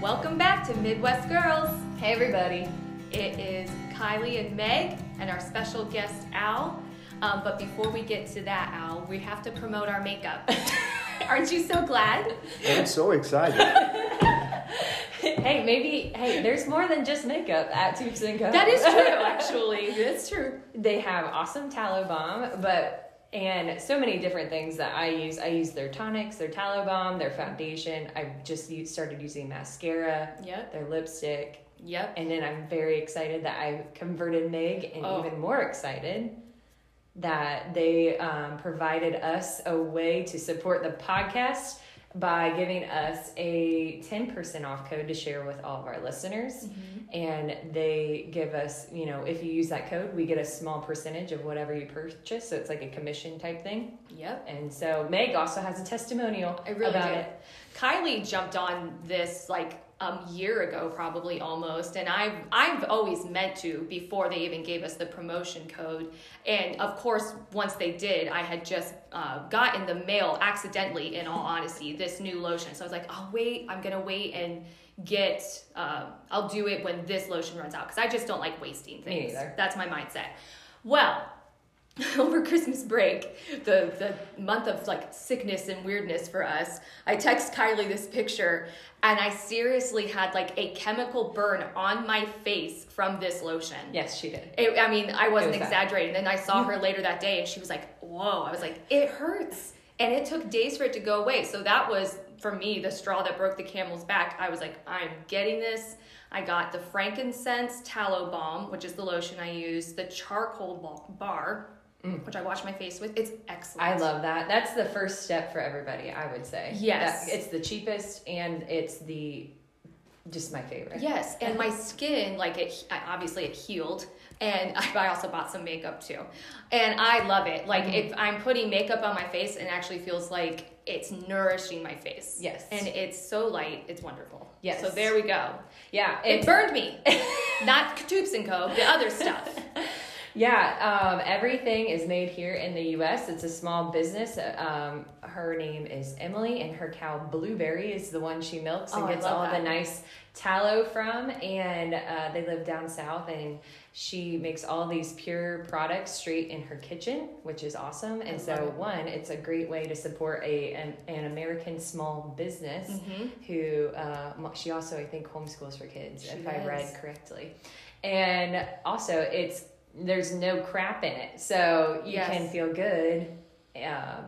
Welcome back to Midwest Girls. Hey everybody. It is Kylie and Meg and our special guest Al. But before we get to that, Al, we have to promote our makeup. Aren't you so glad? I'm so excited. Hey, there's more than just makeup at Toups & Co. That is true, actually. That's true. They have awesome tallow balm, and so many different things that I use. I use their tonics, their tallow balm, their foundation. I've just started using mascara, yep. Their lipstick. Yep. And then I'm very excited that I converted Meg, and even more excited that they provided us a way to support the podcast by giving us a 10% off code to share with all of our listeners. Mm-hmm. And they give us, if you use that code, we get a small percentage of whatever you purchase. So it's like a commission type thing. Yep. And so Meg also has a testimonial about it. Kylie jumped on this a year ago, probably almost, and I've always meant to before they even gave us the promotion code. And of course, once they did, I had just got in the mail accidentally, in all honesty, this new lotion. So I was like, I'm gonna wait and get. I'll do it when this lotion runs out because I just don't like wasting things. Me either. That's my mindset. Well. Over Christmas break, the month of sickness and weirdness for us, I text Kylie this picture, and I seriously had a chemical burn on my face from this lotion. Yes, she did. I wasn't exaggerating. Bad. Then I saw her later that day, and she was like, whoa. I was like, it hurts. And it took days for it to go away. So that was, for me, the straw that broke the camel's back. I was like, I'm getting this. I got the frankincense tallow balm, which is the lotion I use, the charcoal bar, which I wash my face with. It's excellent. I love that. That's the first step for everybody, I would say. Yes. It's the cheapest, and it's just my favorite. Yes. And my skin, obviously it healed. And I also bought some makeup too. And I love it. If I'm putting makeup on my face, it actually feels like it's nourishing my face. Yes. And it's so light. It's wonderful. Yes. So there we go. Yeah. It burned me. Not Toups & Co., the other stuff. Yeah, everything is made here in the U.S. It's a small business. Her name is Emily, and her cow Blueberry is the one she milks and gets all the nice tallow from. And they live down south, and she makes all these pure products straight in her kitchen, which is awesome. And so, it's a great way to support an American small business who she also, I think, homeschools for kids, I read correctly. And also, there's no crap in it, so you can feel good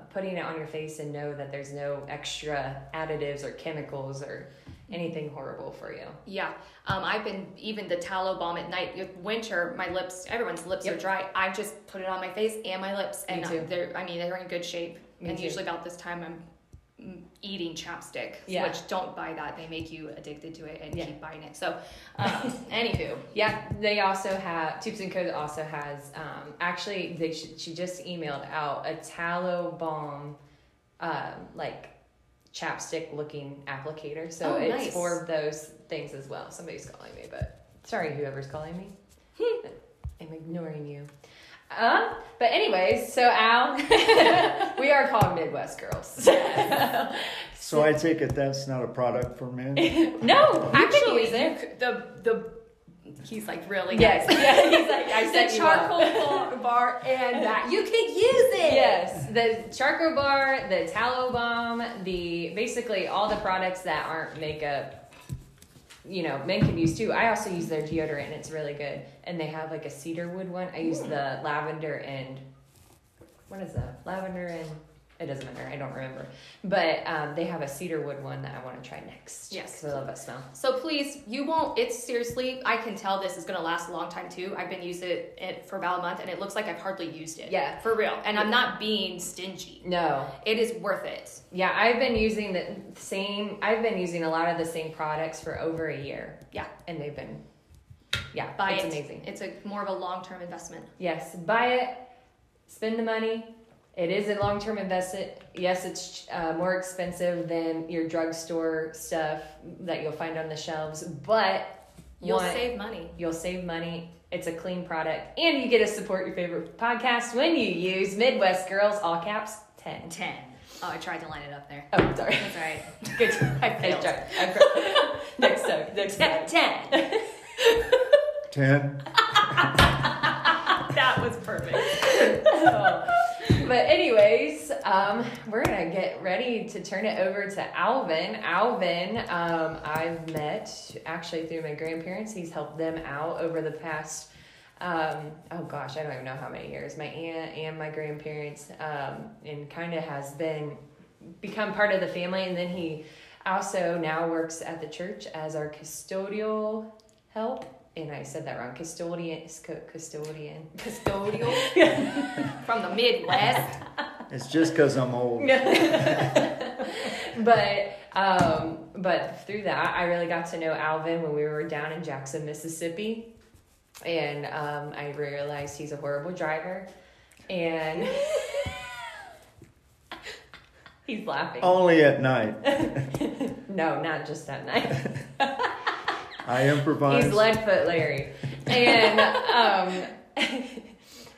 putting it on your face and know that there's no extra additives or chemicals or anything horrible for you. Yeah. I've been, even the tallow balm at night, winter, my lips, everyone's lips are dry. I just put it on my face and my lips, and they're in good shape. Me and too. Usually about this time I'm eating chapstick, which don't buy that. They make you addicted to it and keep buying it. So, anywho. Yeah, they also have, Toups & Co. also has, actually, she just emailed out a tallow balm, chapstick looking applicator. So it's nice. For those things as well. Somebody's calling me, but sorry whoever's calling me. I'm ignoring you. But anyways, so Al, we are called Midwest Girls. So I take it that's not a product for men? No, actually, he's really nice. Yeah, he's like, I said the charcoal bar and that. You could use it. Yes, the charcoal bar, the tallow balm, basically all the products that aren't makeup. Men can use too. I also use their deodorant, and it's really good. And they have a cedarwood one. I use the lavender and it doesn't matter. I don't remember. But they have a cedarwood one that I want to try next. Yes. Because I love that smell. So please, I can tell this is going to last a long time too. I've been using it for about a month, and it looks like I've hardly used it. Yeah. For real. And I'm not being stingy. No. It is worth it. Yeah. I've been using a lot of the same products for over a year. Yeah. And they've been, it's amazing. It's more of a long-term investment. Yes. Buy it. Spend the money. It is a long-term investment. Yes, it's more expensive than your drugstore stuff that you'll find on the shelves, but you'll save money. You'll save money. It's a clean product, and you get to support your favorite podcast when you use Midwest Girls, all caps, 10. Oh, I tried to line it up there. Oh, sorry. That's all right. Good. I failed. Next 10. 10. That was perfect. So, but anyways, we're going to get ready to turn it over to Alvin. Alvin, I've met actually through my grandparents. He's helped them out over the past, I don't even know how many years, my aunt and my grandparents, and kind of has become part of the family. And then he also now works at the church as our custodial help. And I said that wrong. Custodial from the Midwest. It's just because I'm old. But through that, I really got to know Alvin when we were down in Jackson, Mississippi, and I realized he's a horrible driver, and he's laughing. Only at night. No, not just at night. I improvise. He's Leadfoot Larry. And,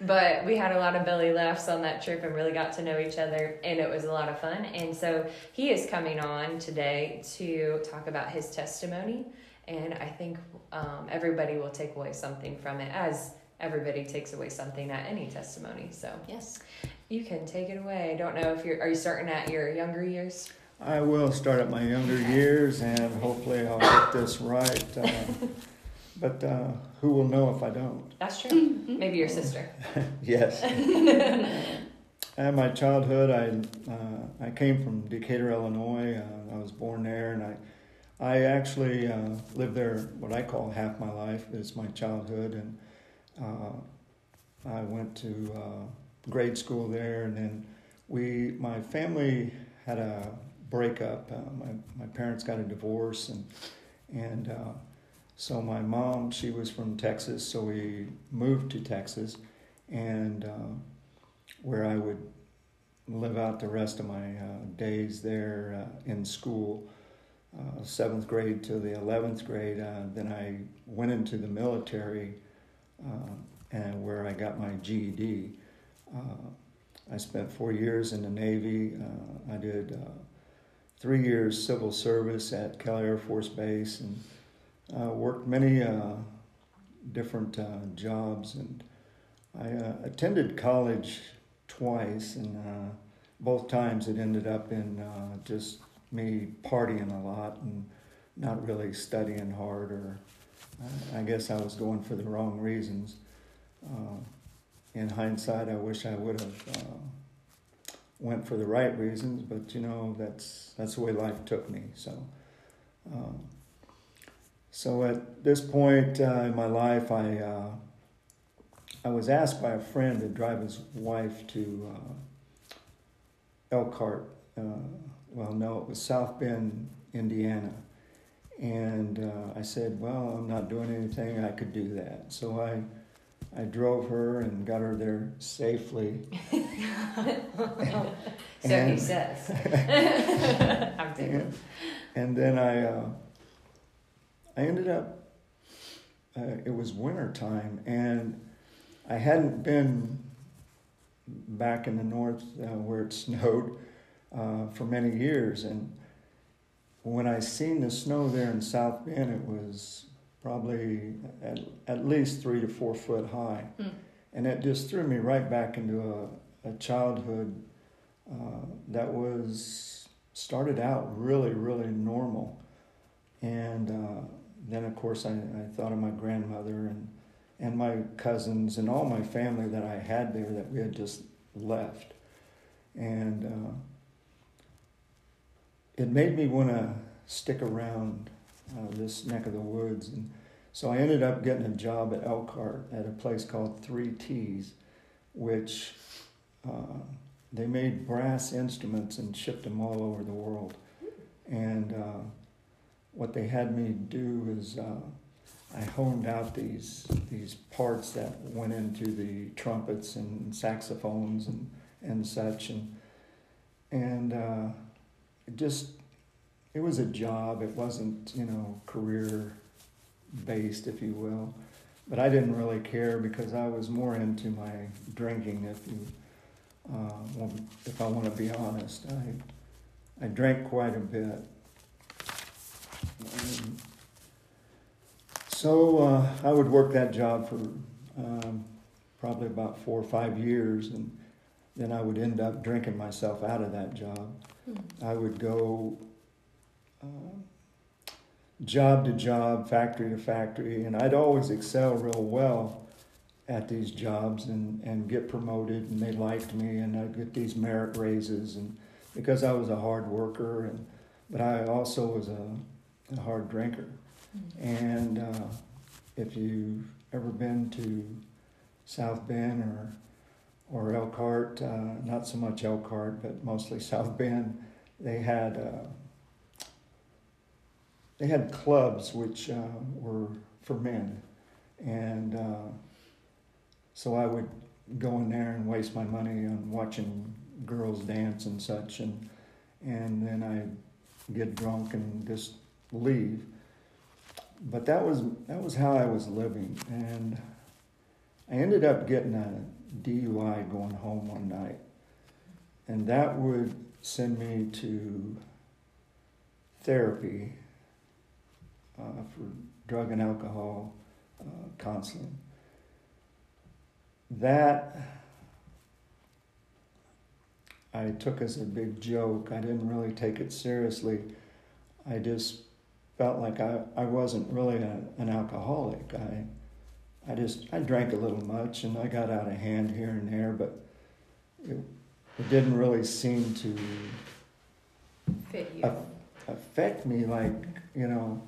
but we had a lot of belly laughs on that trip and really got to know each other, and it was a lot of fun. And so he is coming on today to talk about his testimony. And I think, everybody will take away something from it, as everybody takes away something at any testimony. So yes, you can take it away. I don't know if are you starting at your younger years? I will start at my younger years, and hopefully I'll get this right. But who will know if I don't? That's true. Maybe your sister. Yes. In my childhood, I came from Decatur, Illinois. I was born there, and I actually lived there what I call half my life. It's my childhood, and I went to grade school there, and then my family had a breakup. My parents got a divorce, and so my mom, she was from Texas, so we moved to Texas, and where I would live out the rest of my days there in school, 7th grade to the 11th grade. Then I went into the military, and where I got my GED. I spent 4 years in the Navy. I did 3 years civil service at Kelly Air Force Base, and worked many different jobs. And I attended college twice, and both times it ended up in just me partying a lot and not really studying hard, or I guess I was going for the wrong reasons. In hindsight, I wish I would have went for the right reasons, but that's the way life took me. So, so at this point in my life, I was asked by a friend to drive his wife to Elkhart. It was South Bend, Indiana, and I said, "Well, I'm not doing anything. I could do that." So I drove her and got her there safely. So he says. I'm thinking. And then I ended up, it was winter time, and I hadn't been back in the north where it snowed for many years. And when I seen the snow there in South Bend, it was probably at least 3 to 4 foot high. And that just threw me right back into a childhood that was started out really, really normal. And then, of course, I thought of my grandmother and my cousins and all my family that I had there that we had just left. And it made me want to stick around this neck of the woods. And so I ended up getting a job at Elkhart at a place called 3 T's, which they made brass instruments and shipped them all over the world. And what they had me do is I honed out these parts that went into the trumpets and saxophones and such. And it just... It was a job. It wasn't, career-based, if you will. But I didn't really care because I was more into my drinking, if I want to be honest. I drank quite a bit. So I would work that job for probably about 4 or 5 years, and then I would end up drinking myself out of that job. Mm-hmm. I would go job to job, factory to factory, and I'd always excel real well at these jobs and get promoted, and they liked me, and I'd get these merit raises, and because I was a hard worker, but I also was a hard drinker. Mm-hmm. And if you've ever been to South Bend or Elkhart, not so much Elkhart, but mostly South Bend, they had clubs which were for men, and so I would go in there and waste my money on watching girls dance and such, and then I'd get drunk and just leave. But that was how I was living, and I ended up getting a DUI going home one night, and that would send me to therapy for drug and alcohol counseling. That I took as a big joke. I didn't really take it seriously. I just felt like I wasn't really an alcoholic. I drank a little much, and I got out of hand here and there, but it didn't really seem to fit you. Affect me, like, you know,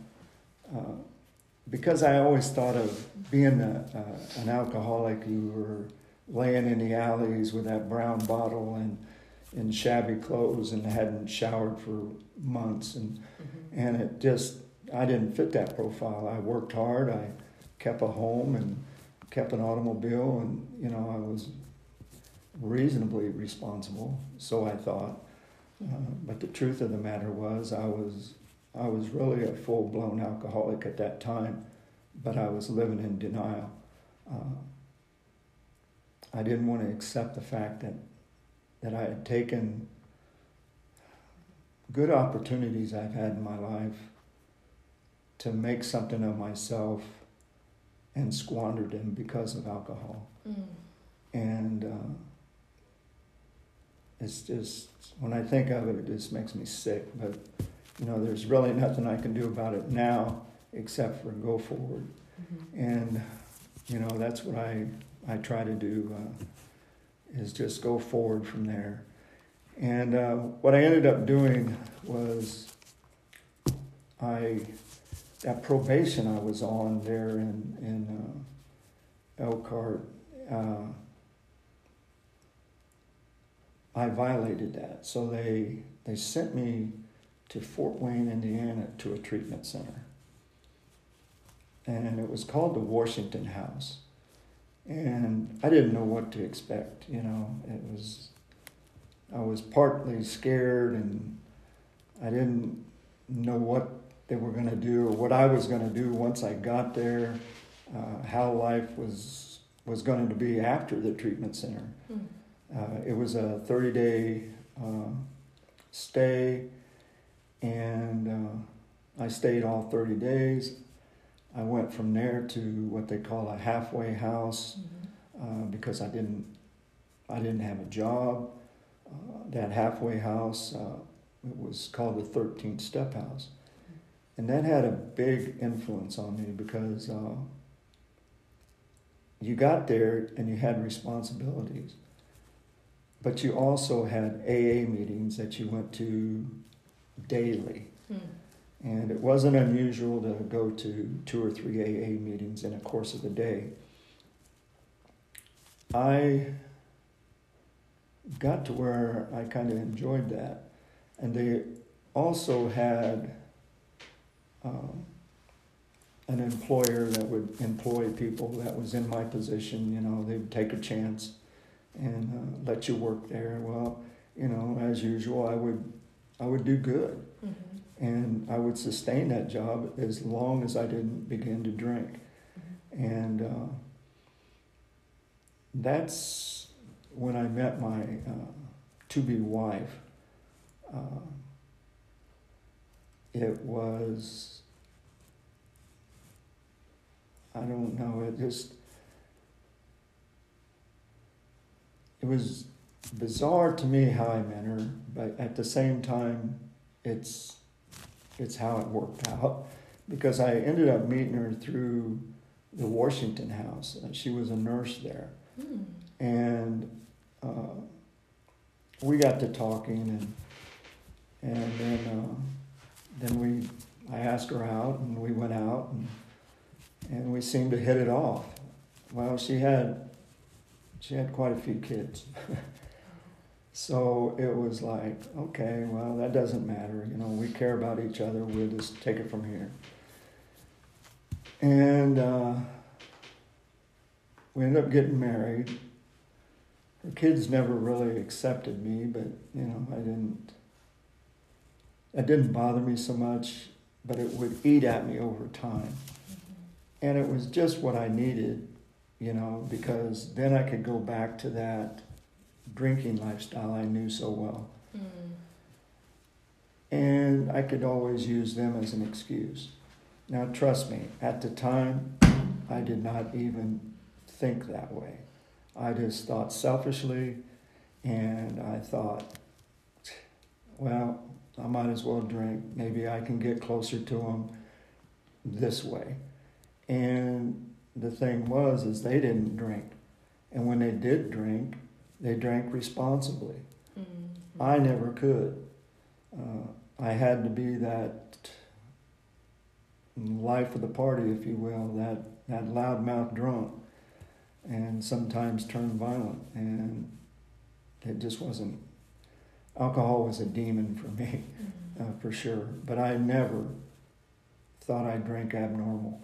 because I always thought of being an alcoholic. You were laying in the alleys with that brown bottle and in shabby clothes and hadn't showered for months, and mm-hmm. and it just, I didn't fit that profile. I worked hard. I kept a home and kept an automobile, and you know, I was reasonably responsible, so I thought. But the truth of the matter was, I was really a full-blown alcoholic at that time, but I was living in denial. I didn't want to accept the fact that I had taken good opportunities I've had in my life to make something of myself and squandered them because of alcohol. Mm. And it's just, when I think of it, it just makes me sick. But, you know, there's really nothing I can do about it now except for go forward. Mm-hmm. And, you know, that's what I try to do, is just go forward from there. And what I ended up doing was that probation I was on there in Elkhart, I violated that. So they sent me to Fort Wayne, Indiana, to a treatment center. And it was called the Washington House. And I didn't know what to expect, you know. I was partly scared, and I didn't know what they were going to do or what I was going to do once I got there, how life was going to be after the treatment center. Mm. It was a 30-day stay, and I stayed all 30 days. I went from there to what they call a halfway house, mm-hmm. Because I didn't have a job. That halfway house, it was called the 13th Step House, and that had a big influence on me because you got there and you had responsibilities, but you also had AA meetings that you went to daily. Mm. And it wasn't unusual to go to 2 or 3 AA meetings in a course of the day. I got to where I kind of enjoyed that. And they also had an employer that would employ people that was in my position. You know, they'd take a chance and let you work there. Well, you know, as usual, I would do good. Mm-hmm. And I would sustain that job as long as I didn't begin to drink. Mm-hmm. And that's when I met my to-be wife. It was I don't know, it was bizarre to me how I met her, but at the same time, it's how it worked out, because I ended up meeting her through the Washington House. She was a nurse there. Mm. And we got to talking, and then I asked her out, and we went out, and we seemed to hit it off. Well, she had quite a few kids. So it was like, okay, well, that doesn't matter. You know, we care about each other. We'll just take it from here. And we ended up getting married. Her kids never really accepted me, but, you know, it didn't bother me so much, but it would eat at me over time. And it was just what I needed, you know, because then I could go back to that drinking lifestyle I knew so well. Mm. And I could always use them as an excuse. Now, trust me, at the time, I did not even think that way. I just thought selfishly, and I thought, well, I might as well drink. Maybe I can get closer to them this way. And the thing was, is they didn't drink. And when they did drink, they drank responsibly. Mm-hmm. I never could. I had to be that life of the party, if you will, that loudmouth drunk, and sometimes turned violent. And it just wasn't. Alcohol was a demon for me, for sure. But I never thought I drank abnormal.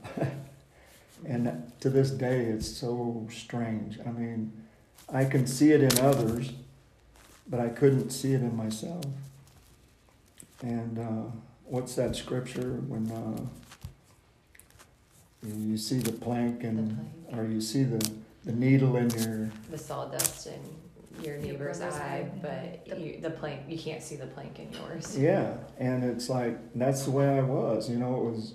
And to this day, it's so strange. I mean, I can see it in others, but I couldn't see it in myself. And what's that scripture when you see the plank, or you see the needle in your... The sawdust in your neighbor's eye, but you can't see the plank in yours. Yeah, and it's like, that's the way I was. You know, it was...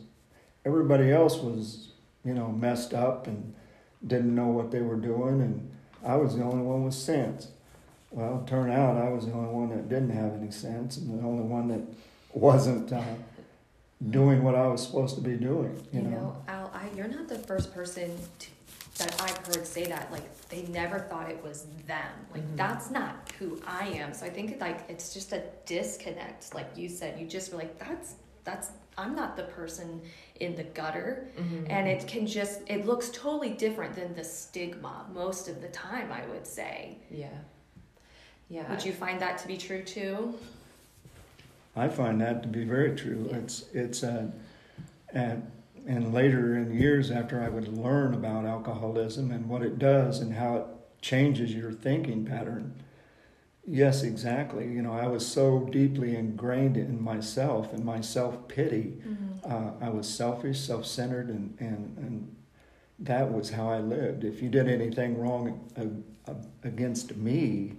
Everybody else was, you know, messed up and didn't know what they were doing, and I was the only one with sense. Well, it turned out I was the only one that didn't have any sense, and the only one that wasn't doing what I was supposed to be doing. You know, Al, you're not the first person that I've heard say that. Like, they never thought it was them. Like, mm-hmm. That's not who I am. So I think, like, it's just a disconnect. Like you said, you just were like, I'm not the person in the gutter. Mm-hmm. And it looks totally different than the stigma most of the time, I would say. Yeah. Yeah. Would you find that to be true too? I find that to be very true. Yeah. And later in years after I would learn about alcoholism and what it does and how it changes your thinking pattern. Yes, exactly. You know, I was so deeply ingrained in myself and my self-pity. Mm-hmm. I was selfish, self-centered, and that was how I lived. If you did anything wrong against me,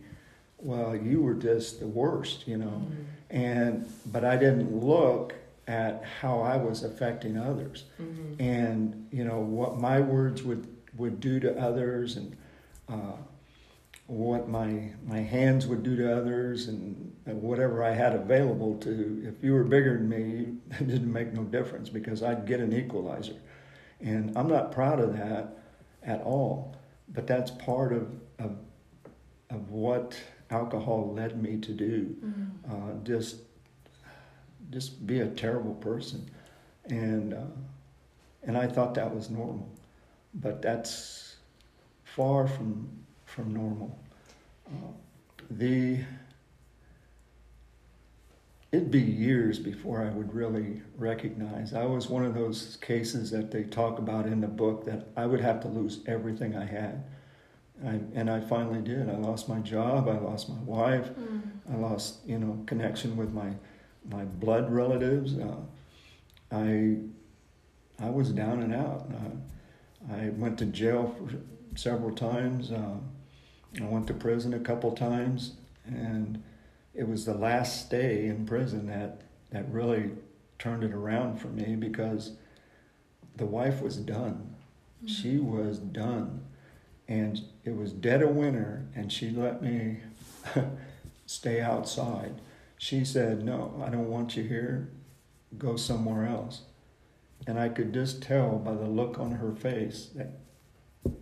well, you were just the worst, you know. Mm-hmm. But I didn't look at how I was affecting others. Mm-hmm. And, you know, what my words would do to others, and... what my hands would do to others, and whatever I had available to. If you were bigger than me, it didn't make no difference, because I'd get an equalizer. And I'm not proud of that at all, but that's part of what alcohol led me to do. Mm-hmm. Just be a terrible person. And I thought that was normal, but that's far from normal. It'd be years before I would really recognize. I was one of those cases that they talk about in the book that I would have to lose everything I had. And I finally did. I lost my job, I lost my wife, I lost, you know, connection with my blood relatives. I was down and out. I went to jail for several times. I went to prison a couple times, and it was the last stay in prison that really turned it around for me, because the wife was done. Mm-hmm. She was done. And it was dead of winter, and she let me stay outside. She said, no, I don't want you here. Go somewhere else. And I could just tell by the look on her face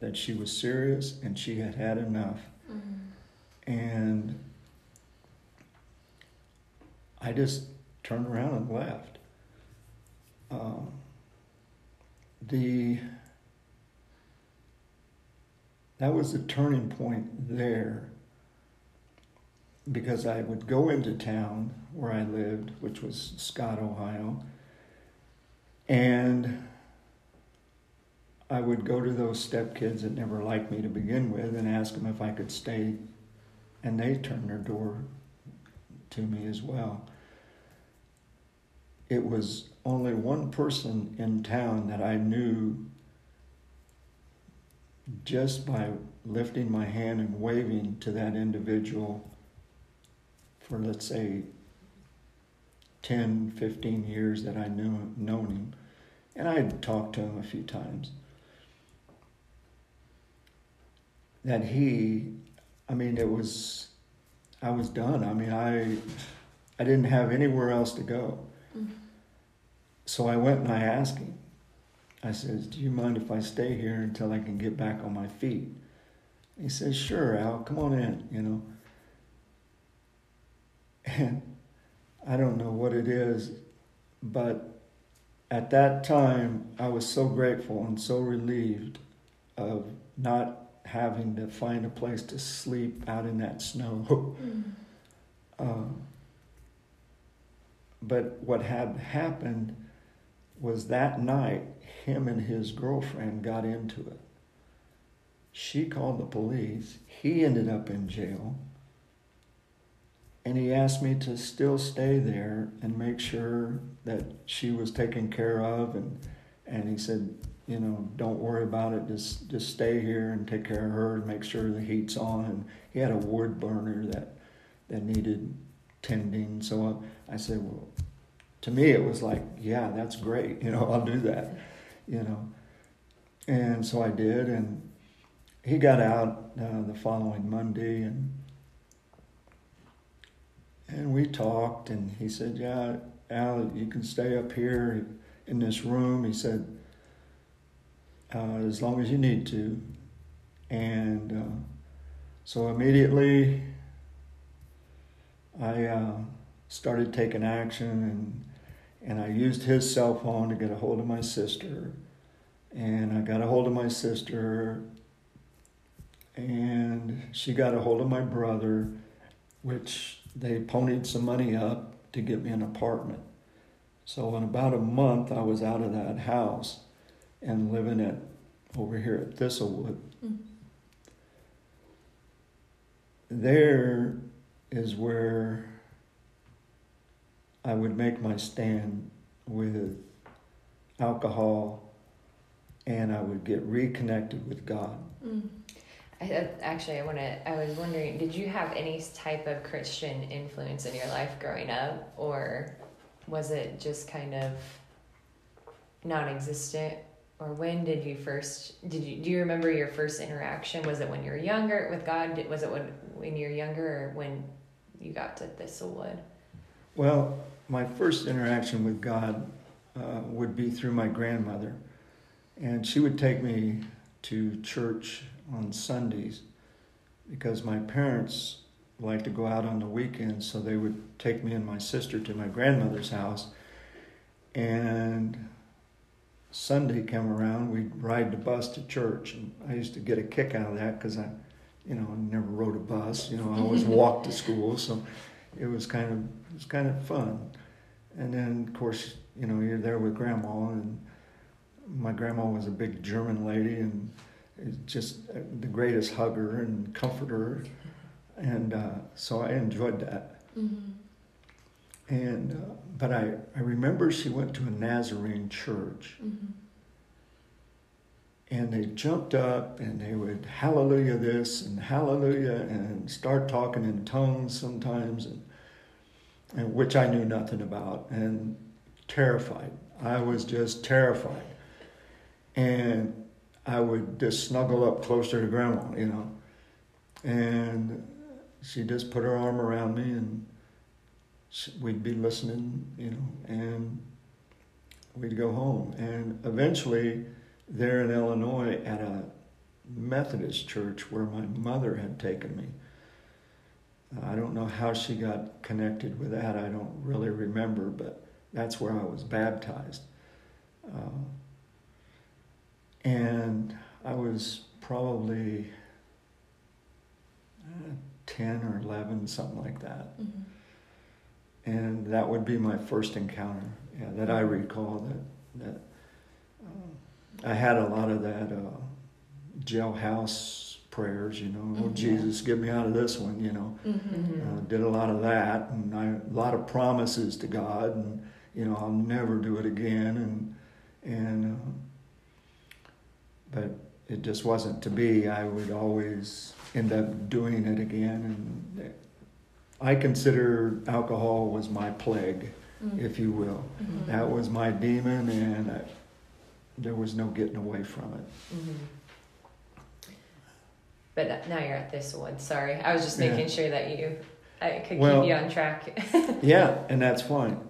that she was serious and she had had enough. Mm-hmm. And I just turned around and left. That was the turning point there, because I would go into town where I lived, which was Scott, Ohio, and I would go to those stepkids that never liked me to begin with and ask them if I could stay, and they turned their door to me as well. It was only one person in town that I knew, just by lifting my hand and waving to that individual for, let's say, 10, 15 years that I knew known him. And I had talked to him a few times. That I was done. I didn't have anywhere else to go. Mm-hmm. So I went and I asked him. I says, do you mind if I stay here until I can get back on my feet? He says, sure, Al, come on in, And I don't know what it is, but at that time, I was so grateful and so relieved of not having to find a place to sleep out in that snow. But what had happened was that night, him and his girlfriend got into it. She called the police. He ended up in jail. And he asked me to still stay there and make sure that she was taken care of. And he said, don't worry about it. Just stay here and take care of her and make sure the heat's on. And he had a wood burner that needed tending. So I said, well, to me, it was like, yeah, that's great. I'll do that, And so I did. And he got out the following Monday. And we talked. And he said, yeah, Al, you can stay up here in this room. He said, as long as you need to. And so immediately I started taking action, and I used his cell phone to get a hold of my sister, and I got a hold of my sister, and she got a hold of my brother, which they ponied some money up to get me an apartment. So in about a month, I was out of that house and living over here at Thistlewood. Mm-hmm. There is where I would make my stand with alcohol, and I would get reconnected with God. Mm. I was wondering, did you have any type of Christian influence in your life growing up, or was it just kind of non-existent? Or when did you first, do you remember your first interaction? Was it when you were younger with God? Was it when you were younger, or when you got to Thistlewood? Well, my first interaction with God would be through my grandmother. And she would take me to church on Sundays, because my parents liked to go out on the weekends, so they would take me and my sister to my grandmother's house. And Sunday came around, we'd ride the bus to church. And I used to get a kick out of that, because I, never rode a bus. I always walked to school, so it was kind of fun. And then, of course, you're there with Grandma, and my Grandma was a big German lady, and is just the greatest hugger and comforter, and so I enjoyed that. Mm-hmm. And but I remember she went to a Nazarene church, mm-hmm. and they jumped up and they would hallelujah this and hallelujah and start talking in tongues sometimes, and which I knew nothing about, and terrified. I was just terrified. And I would just snuggle up closer to Grandma, you know. And she just put her arm around me, and we'd be listening, you know, and we'd go home. And eventually, there in Illinois at a Methodist church where my mother had taken me, I don't know how she got connected with that. I don't really remember, but that's where I was baptized. And I was probably 10 or 11, something like that. Mm-hmm. And that would be my first encounter, yeah, that I recall. That I had a lot of that jailhouse prayers, you know. Mm-hmm. Oh, Jesus, get me out of this one, you know. Mm-hmm. Did a lot of that, and a lot of promises to God, and, you know, I'll never do it again. But it just wasn't to be. I would always end up doing it again, and I consider alcohol was my plague, if you will. Mm-hmm. That was my demon, and there was no getting away from it. Mm-hmm. But now you're at this one. Sorry, I was just making sure that I could keep you on track. Yeah, and that's fine.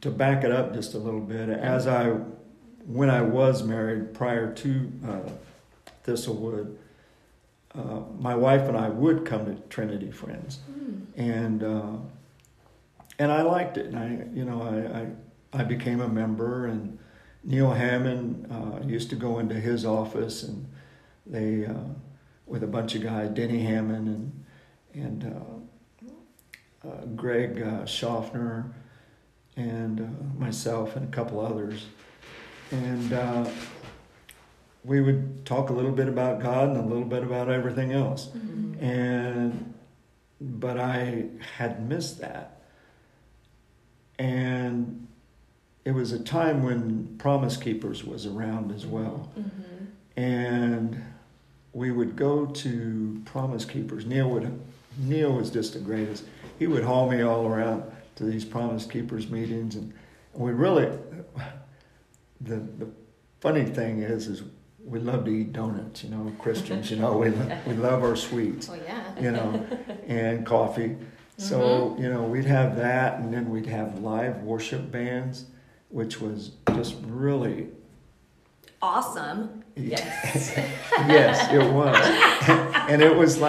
To back it up just a little bit, when I was married prior to Thistlewood, my wife and I would come to Trinity Friends, and I liked it. And I became a member, and Neil Hammond used to go into his office, and they with a bunch of guys, Denny Hammond and Greg Schaffner, and myself and a couple others, and we would talk a little bit about God and a little bit about everything else. Mm-hmm. But I had missed that, and it was a time when Promise Keepers was around as well. Mm-hmm. And we would go to Promise Keepers. Neil was just the greatest. He would haul me all around to these Promise Keepers meetings, and we really, the funny thing is we love to eat donuts, you know, Christians, you know, we love our sweets, oh, yeah. you know, and coffee. Mm-hmm. So, you know, we'd have that, and then we'd have live worship bands, which was just really awesome. Yes. Yes, it was. And it was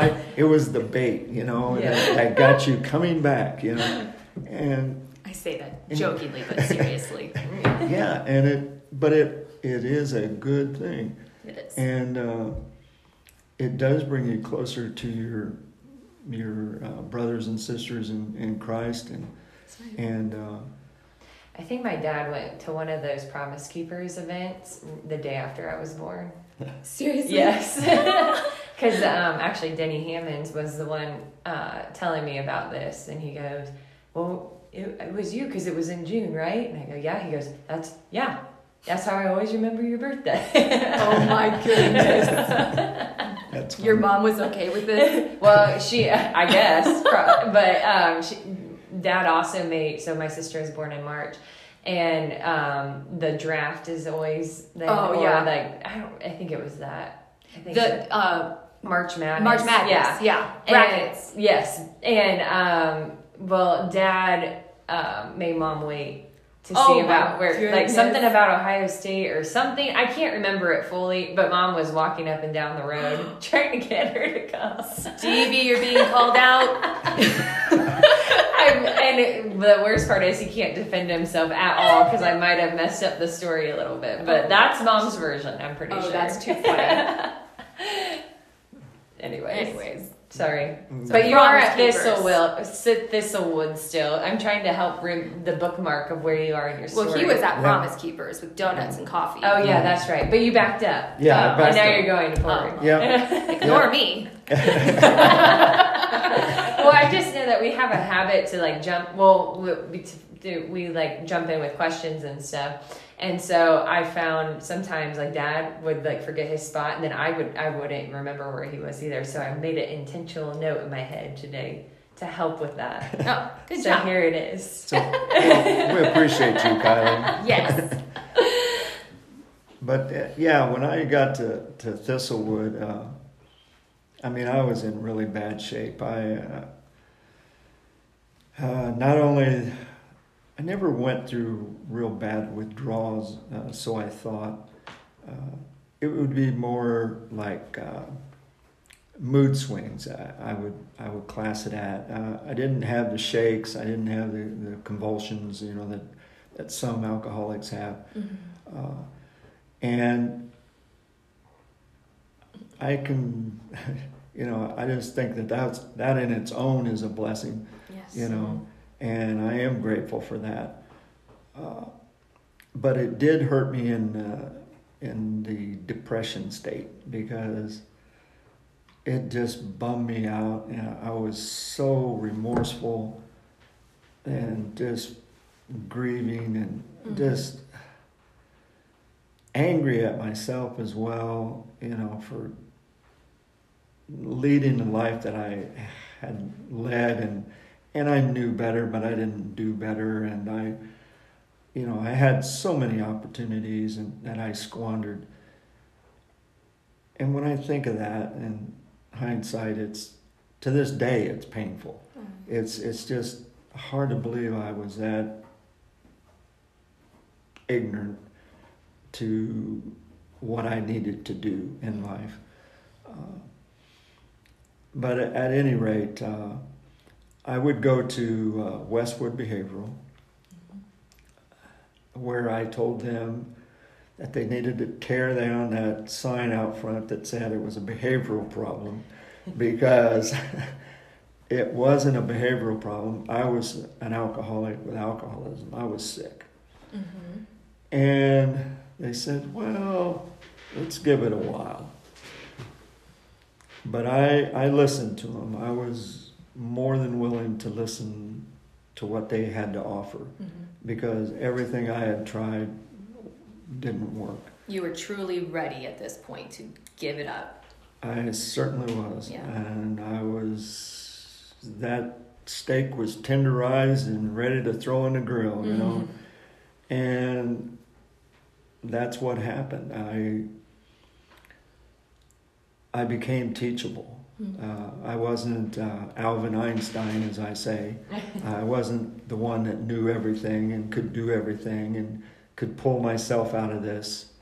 the bait, you know, that got you coming back, you know. And I say that jokingly, but seriously. Yeah, and it is a good thing. It is, and it does bring you closer to your brothers and sisters in Christ, and I think my dad went to one of those Promise Keepers events the day after I was born. Seriously? Yes. Because actually, Denny Hammond was the one telling me about this, and he goes, well, it was you because it was in June, right? And I go, yeah. He goes, that's how I always remember your birthday. Oh, my goodness. That's funny. Your mom was okay with this? Well, she, I guess. But Dad also made, so my sister was born in March. And the draft is always there. Oh, yeah. Like, I think it was that. I think March Madness. March Madness, yeah. Brackets. Yes. And well, Dad made Mom wait to see about where, goodness. Like something about Ohio State or something. I can't remember it fully, but Mom was walking up and down the road trying to get her to come. Stevie, you're being called out. The worst part is he can't defend himself at all because I might have messed up the story a little bit. But that's Mom's version, I'm pretty sure. Oh, that's too funny. Anyways. Sorry. But you are at Thistlewood still. I'm trying to help rim the bookmark of where you are in your story. Well, he was at Promise Keepers with donuts and coffee. Oh, yeah, that's right. But you backed up. Yeah, I backed up. And now you're going forward. Yeah. Ignore me. Well, I just know that we have a habit to, like, jump. Well, we, like, jump in with questions and stuff. And so I found sometimes, like, Dad would, like, forget his spot, and then I wouldn't remember where he was either. So I made an intentional note in my head today to help with that. Oh, good job. So here it is. So, we appreciate you, Kylie. Yes. But yeah, when I got to Thistlewood, I mean, I was in really bad shape. I never went through real bad withdrawals, so I thought it would be more like mood swings. I would class it at. I didn't have the shakes. I didn't have the convulsions, you know, that some alcoholics have. Mm-hmm. And I can, you know, I just think that in its own is a blessing. Yes. You know. And I am grateful for that, but it did hurt me in the depression state, because it just bummed me out. And I was so remorseful and just grieving and mm-hmm. just angry at myself as well, you know, for leading the life that I had led. And I knew better, but I didn't do better. And I had so many opportunities that I squandered. And when I think of that, in hindsight, to this day, it's painful. Mm. It's just hard to believe I was that ignorant to what I needed to do in life. But at any rate, I would go to Westwood Behavioral, where I told them that they needed to tear down that sign out front that said it was a behavioral problem, because it wasn't a behavioral problem. I was an alcoholic with alcoholism. I was sick. Mm-hmm. And they said, well, let's give it a while. But I listened to them. I was more than willing to listen to what they had to offer, mm-hmm. because everything I had tried didn't work. You were truly ready at this point to give it up. I certainly was. Yeah. And that steak was tenderized and ready to throw in the grill, you mm-hmm. know, and that's what happened. I became teachable. I wasn't Alvin Einstein, as I say. I wasn't the one that knew everything and could do everything and could pull myself out of this.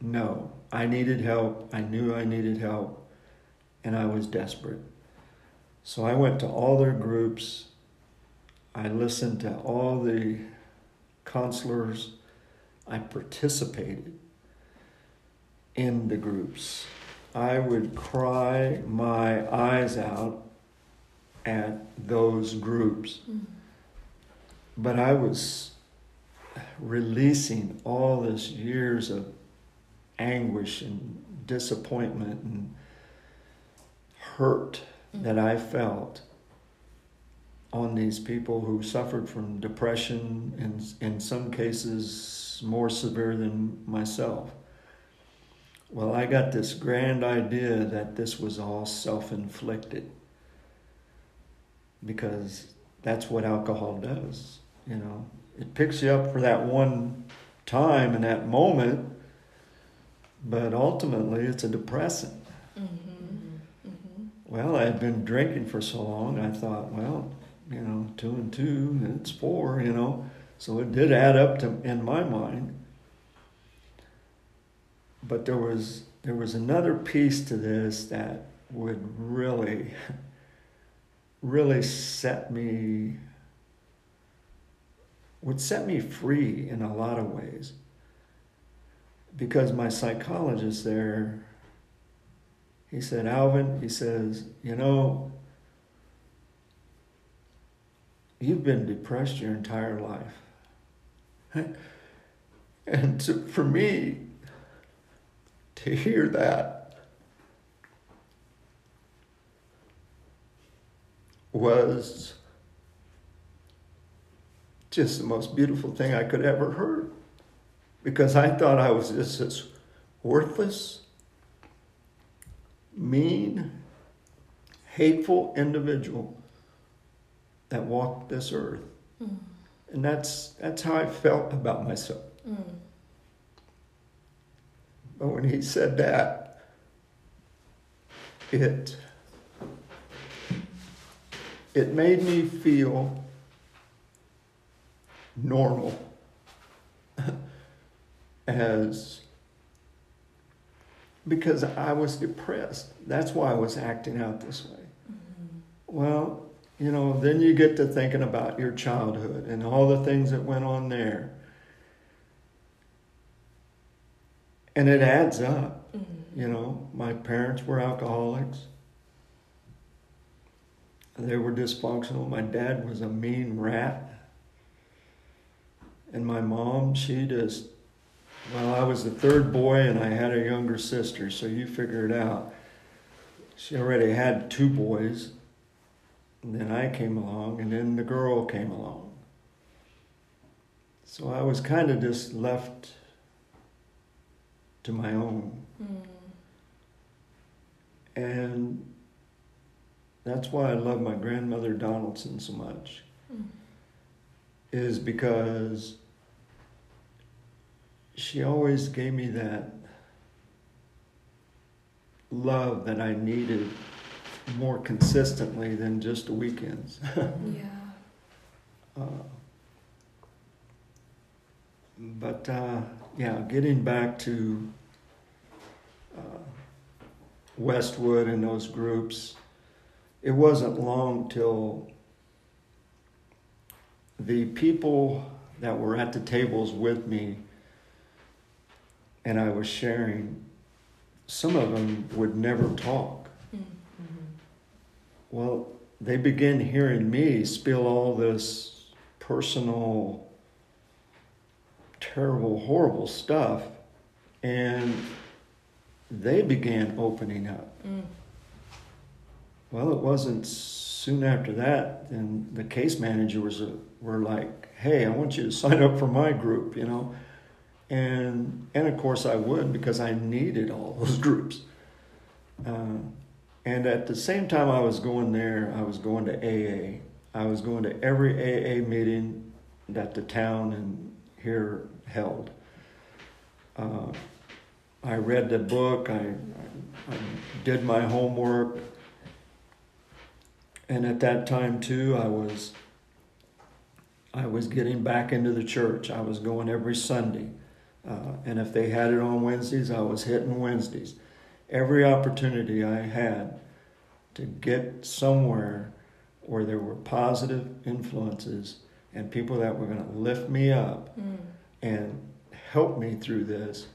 No, I needed help. I knew I needed help, and I was desperate. So I went to all their groups. I listened to all the counselors. I participated in the groups. I would cry my eyes out at those groups. Mm-hmm. But I was releasing all this years of anguish and disappointment and hurt mm-hmm. that I felt on these people who suffered from depression, and in some cases more severe than myself. Well, I got this grand idea that this was all self-inflicted, because that's what alcohol does, you know. It picks you up for that one time and that moment, but ultimately it's a depressant. Mm-hmm. Mm-hmm. Well, I had been drinking for so long, I thought, well, you know, 2 and 2, it's 4, you know. So it did add up to, in my mind. But there was another piece to this that would really, really set me free in a lot of ways. Because my psychologist there, he said, Alvin, he says, you know, you've been depressed your entire life. And for me, to hear that was just the most beautiful thing I could ever heard, because I thought I was just this worthless, mean, hateful individual that walked this earth. Mm. And that's how I felt about myself. Mm. But when he said that, it made me feel normal because I was depressed. That's why I was acting out this way. Mm-hmm. Well, you know, then you get to thinking about your childhood and all the things that went on there. And it adds up. Mm-hmm. You know, my parents were alcoholics. They were dysfunctional. My dad was a mean rat. And my mom, she just, well, I was the third boy and I had a younger sister, so you figure it out. She already had two boys. And then I came along, and then the girl came along. So I was kind of just left to my own. Mm. And that's why I love my grandmother Donaldson so much, is because she always gave me that love that I needed more consistently than just the weekends. Yeah. But getting back to Westwood and those groups, it wasn't long till the people that were at the tables with me and I was sharing, some of them would never talk. Mm-hmm. Well, they begin hearing me spill all this personal, terrible, horrible stuff, and they began opening up. Mm. Well, it wasn't soon after that, and the case managers were like, hey, I want you to sign up for my group, you know. And of course I would, because I needed all those groups. And at the same time I was going there, I was going to AA. I was going to every AA meeting that the town and here held. I read the book, I did my homework. And at that time too, I was getting back into the church. I was going every Sunday. And if they had it on Wednesdays, I was hitting Wednesdays. Every opportunity I had to get somewhere where there were positive influences and people that were going to lift me up and help me through this,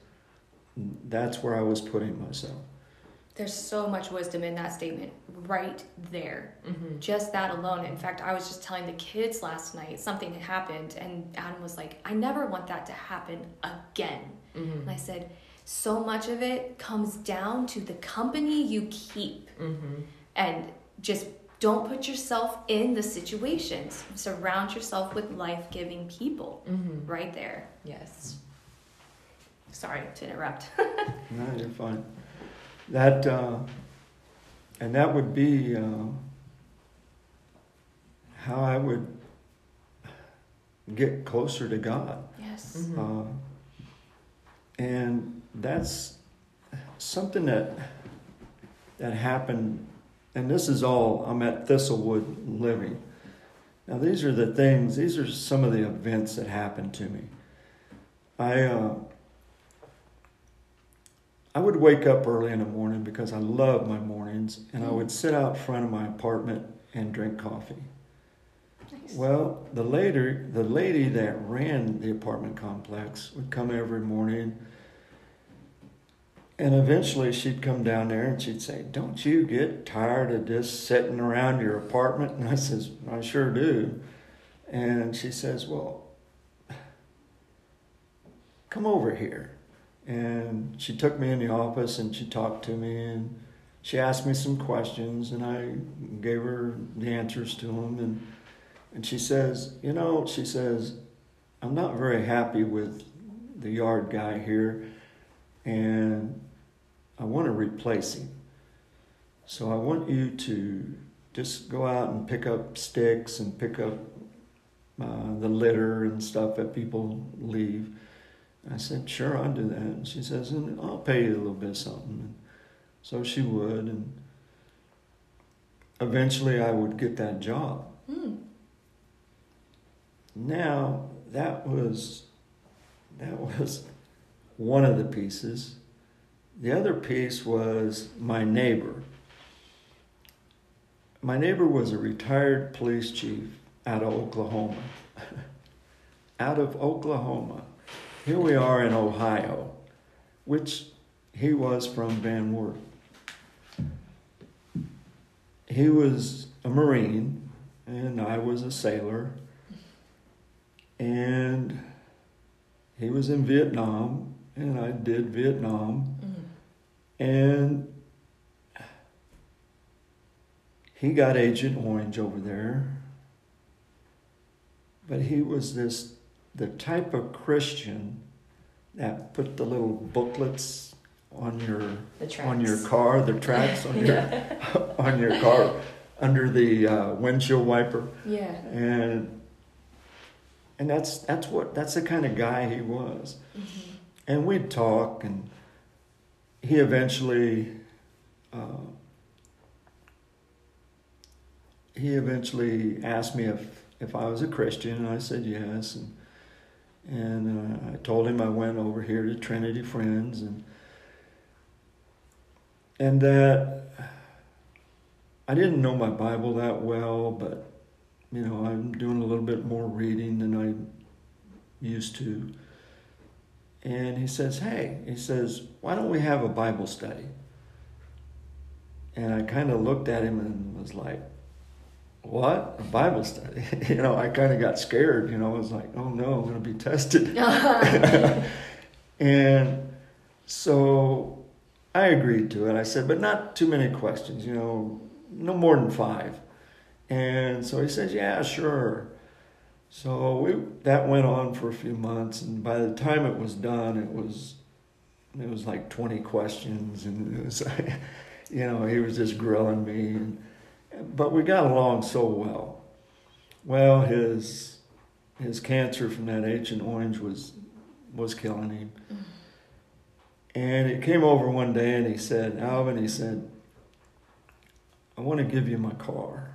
that's where I was putting myself. There's so much wisdom in that statement right there. Mm-hmm. Just that alone. In fact, I was just telling the kids last night something had happened, and Adam was like, I never want that to happen again. Mm-hmm. And I said, so much of it comes down to the company you keep. Mm-hmm. And just don't put yourself in the situations. Surround yourself with life-giving people. Mm-hmm. Right there. Yes. Sorry to interrupt. No, you're fine. That, and that would be how I would get closer to God. Yes. Mm-hmm. And that's something that happened, and this is all, I'm at Thistlewood living. Now these are some of the events that happened to me. I would wake up early in the morning because I love my mornings, and I would sit out front of my apartment and drink coffee. Nice. Well, the lady that ran the apartment complex would come every morning, and eventually she'd come down there and she'd say, don't you get tired of just sitting around your apartment? And I says, I sure do. And she says, well, come over here. And she took me in the office and she talked to me and she asked me some questions and I gave her the answers to them. And she says, you know, she says, I'm not very happy with the yard guy here and I want to replace him. So I want you to just go out and pick up sticks and pick up the litter and stuff that people leave. I said, sure, I'll do that. And she says, and I'll pay you a little bit of something. And so she would, and eventually I would get that job. Mm. Now, that was one of the pieces. The other piece was my neighbor. My neighbor was a retired police chief out of Oklahoma. Out of Oklahoma. Here we are in Ohio, which he was from Van Wert. He was a Marine, and I was a sailor. And he was in Vietnam, and I did Vietnam. Mm-hmm. And he got Agent Orange over there. But he was the type of Christian that put the little booklets on your car, the tracks on your on your car under the windshield wiper. Yeah. And that's the kind of guy he was. Mm-hmm. And we'd talk, and he eventually asked me if I was a Christian, and I said yes. And I told him I went over here to Trinity Friends, and that I didn't know my Bible that well, but you know, I'm doing a little bit more reading than I used to. And he says, hey, why don't we have a Bible study? And I kind of looked at him and was like, what? A Bible study? You know, I kind of got scared, you know. I was like, oh no, I'm going to be tested. And so I agreed to it. I said, but not too many questions, you know, no more than 5. And so he says, yeah, sure. So that went on for a few months, and by the time it was done, it was like 20 questions, and it was, you know, he was just grilling me, but we got along so well. Well, his cancer from that Agent Orange was killing him. And it came over one day, and he said, Alvin, I want to give you my car.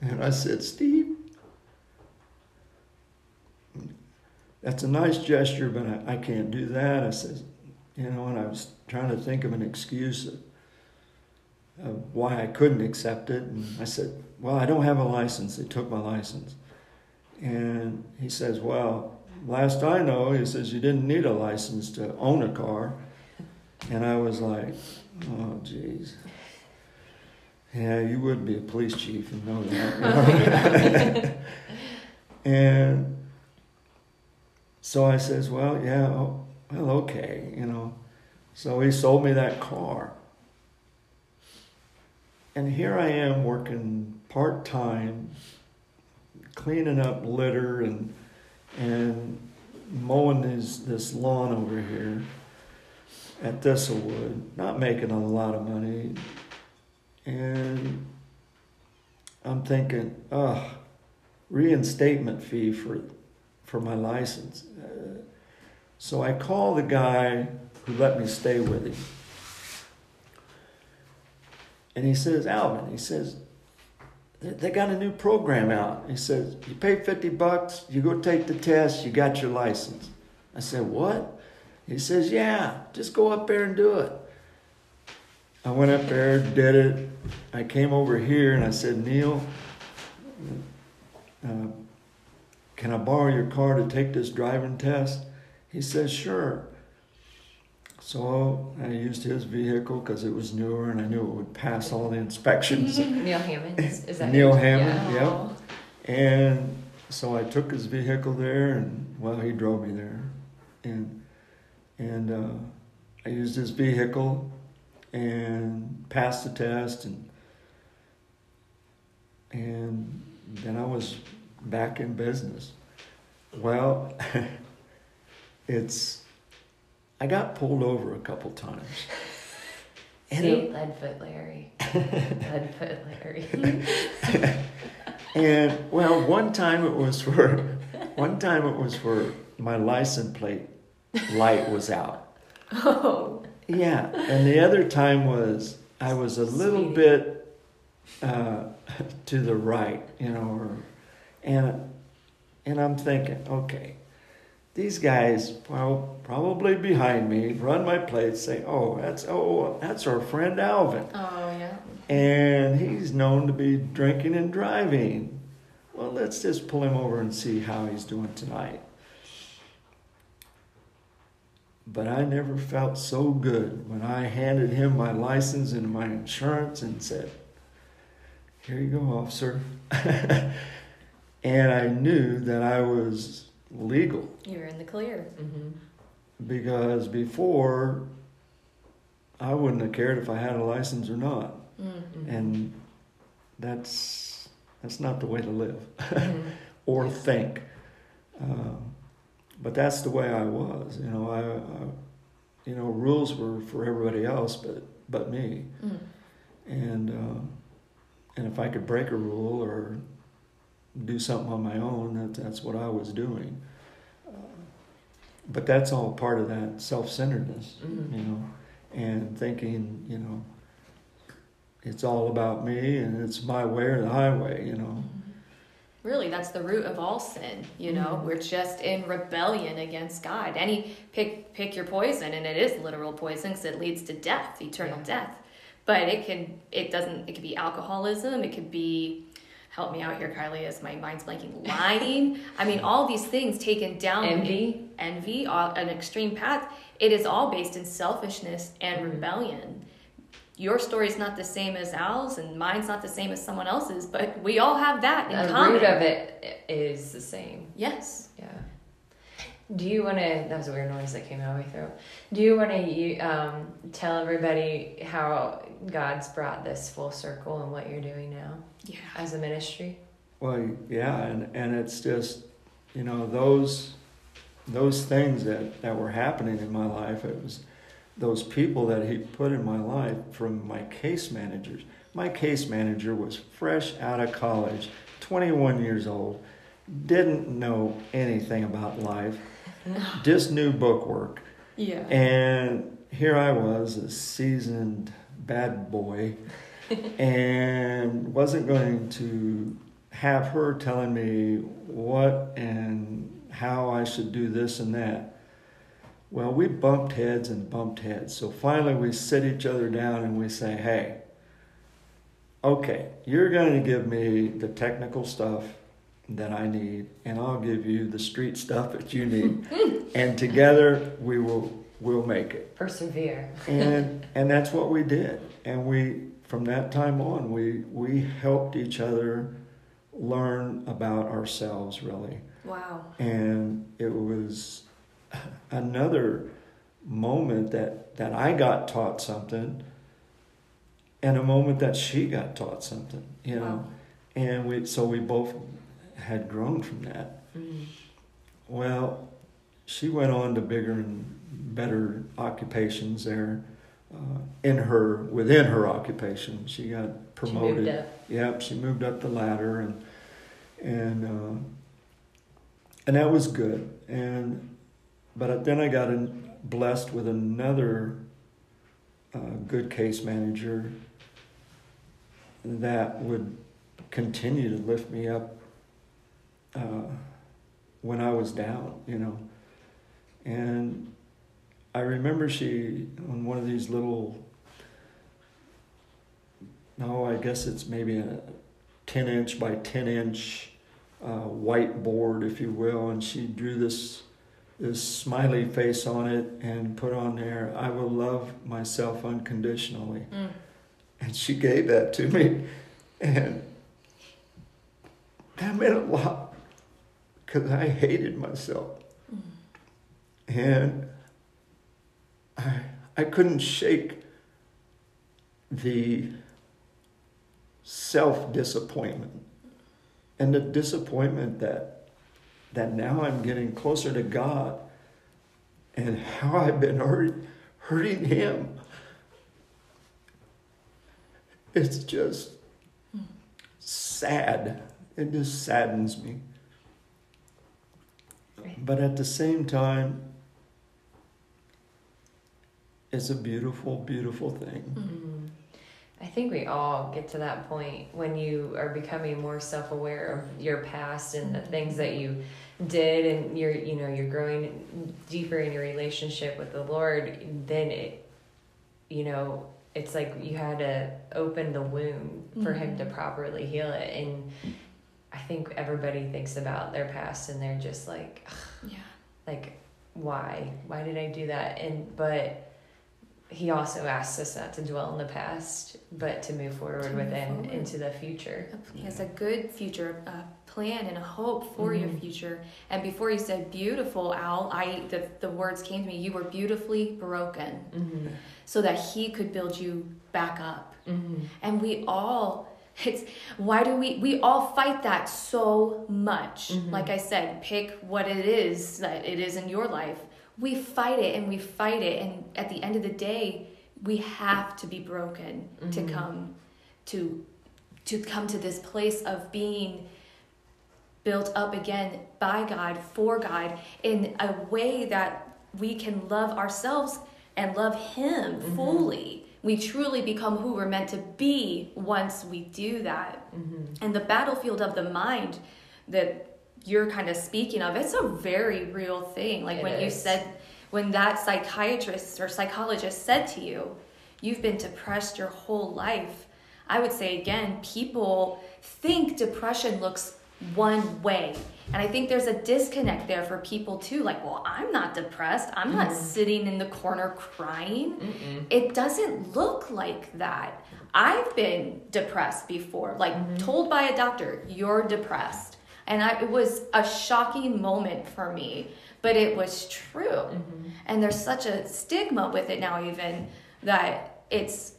And I said, Steve, that's a nice gesture, but I can't do that. I said, you know, and I was trying to think of an excuse of why I couldn't accept it. And I said, well, I don't have a license. They took my license. And he says, well, last I know, he says, you didn't need a license to own a car. And I was like, oh, geez. Yeah, you would be a police chief and know that. You know? And so I says, well, yeah, well, okay, you know. So he sold me that car. And here I am working part-time, cleaning up litter and mowing this lawn over here at Thistlewood, not making a lot of money. And I'm thinking, reinstatement fee for my license. So I call the guy who let me stay with him. And he says, Alvin, they got a new program out. He says, you pay $50, you go take the test, you got your license. I said, what? He says, yeah, just go up there and do it. I went up there, did it. I came over here and I said, Neil, can I borrow your car to take this driving test? He says, sure. So I used his vehicle because it was newer and I knew it would pass all the inspections. Neil Hammond, is that Neil Hammond, yeah. Yep. And so I took his vehicle there, and well, he drove me there. And I used his vehicle and passed the test, and then I was back in business. Well, I got pulled over a couple times. See, Leadfoot Larry. Leadfoot Larry. And well, one time it was for One time it was for my license plate light was out. Oh. Yeah. And the other time was I was a little bit to the right, you know, or, and I'm thinking, okay, these guys probably behind me run my plate, say, oh, that's our friend Alvin. Oh, yeah. And he's known to be drinking and driving. Well, let's just pull him over and see how he's doing tonight. But I never felt so good when I handed him my license and my insurance and said, here you go, officer. And I knew that I was legal. You're in the clear. Mm-hmm. Because before, I wouldn't have cared if I had a license or not. Mm-hmm. And that's not the way to live mm-hmm. or think. But that's the way I was, you know. I, you know, rules were for everybody else, but me. Mm. And if I could break a rule or do something on my own, that's what I was doing. But that's all part of that self-centeredness, mm-hmm. you know, and thinking, you know, it's all about me and it's my way or the highway, you know. Really, that's the root of all sin, you know. Mm-hmm. We're just in rebellion against God. Any pick your poison, and it is literal poison because it leads to death, eternal death. But it could be alcoholism, it could be, help me out here, Kylie, as my mind's blanking, lying. I mean, all these things taken down. Envy, an extreme path. It is all based in selfishness and mm-hmm. rebellion. Your story's not the same as Al's, and mine's not the same as someone else's, but we all have that in common. The root of it is the same. Yes. Yeah. Do you want to... That was a weird noise that came out of my throat. Do you want to tell everybody how God's brought this full circle and what you're doing now as a ministry? Well, yeah, and it's just, you know, those things that were happening in my life, it was... those people that he put in my life from my case managers. My case manager was fresh out of college, 21 years old, didn't know anything about life, just knew bookwork. Yeah. And here I was, a seasoned bad boy, and wasn't going to have her telling me what and how I should do this and that. Well, we bumped heads. So finally we sit each other down and we say, hey, okay, you're going to give me the technical stuff that I need, and I'll give you the street stuff that you need. And together we'll make it. Persevere. And that's what we did. And we, from that time on, we helped each other learn about ourselves, really. Wow. And it was... another moment that I got taught something, and a moment that she got taught something, you know. Wow. And we both had grown from that. Mm. Well, she went on to bigger and better occupations there. Within her occupation, she got promoted. She moved up. Yep, she moved up the ladder, and that was good. And. But then I got blessed with another good case manager that would continue to lift me up when I was down, you know. And I remember on one of these little, I guess it's maybe a 10-inch by 10-inch whiteboard, if you will, and she drew this smiley face on it and put on there, I will love myself unconditionally. Mm. And she gave that to me. And that meant a lot because I hated myself. Mm. And I couldn't shake the self-disappointment and the disappointment that now I'm getting closer to God and how I've been hurting him. It's just sad. It just saddens me. But at the same time, it's a beautiful, beautiful thing. Mm-hmm. I think we all get to that point when you are becoming more self-aware of your past and the things that you did, and you're growing deeper in your relationship with the Lord. Then it's like you had to open the wound for Him to properly heal it. And I think everybody thinks about their past and they're just like, ugh, yeah, like why did I do that? But He also asks us not to dwell in the past, but to move forward into the future. He has a good future, a plan and a hope for your future. And before you said beautiful, Al, the words came to me, you were beautifully broken so that He could build you back up. Mm-hmm. And we all fight that so much. Mm-hmm. Like I said, pick what it is that it is in your life. We fight it and we fight it, and at the end of the day, we have to be broken to come to this place of being built up again by God, for God, in a way that we can love ourselves and love Him fully. We truly become who we're meant to be once we do that. Mm-hmm. And the battlefield of the mind that you're kind of speaking of, it's a very real thing. Like when that psychiatrist or psychologist said to you, you've been depressed your whole life. I would say again, people think depression looks one way. And I think there's a disconnect there for people too. Like, well, I'm not depressed. I'm not sitting in the corner crying. Mm-mm. It doesn't look like that. I've been depressed before, like told by a doctor, you're depressed. And it was a shocking moment for me, but it was true. Mm-hmm. And there's such a stigma with it now even, that it's,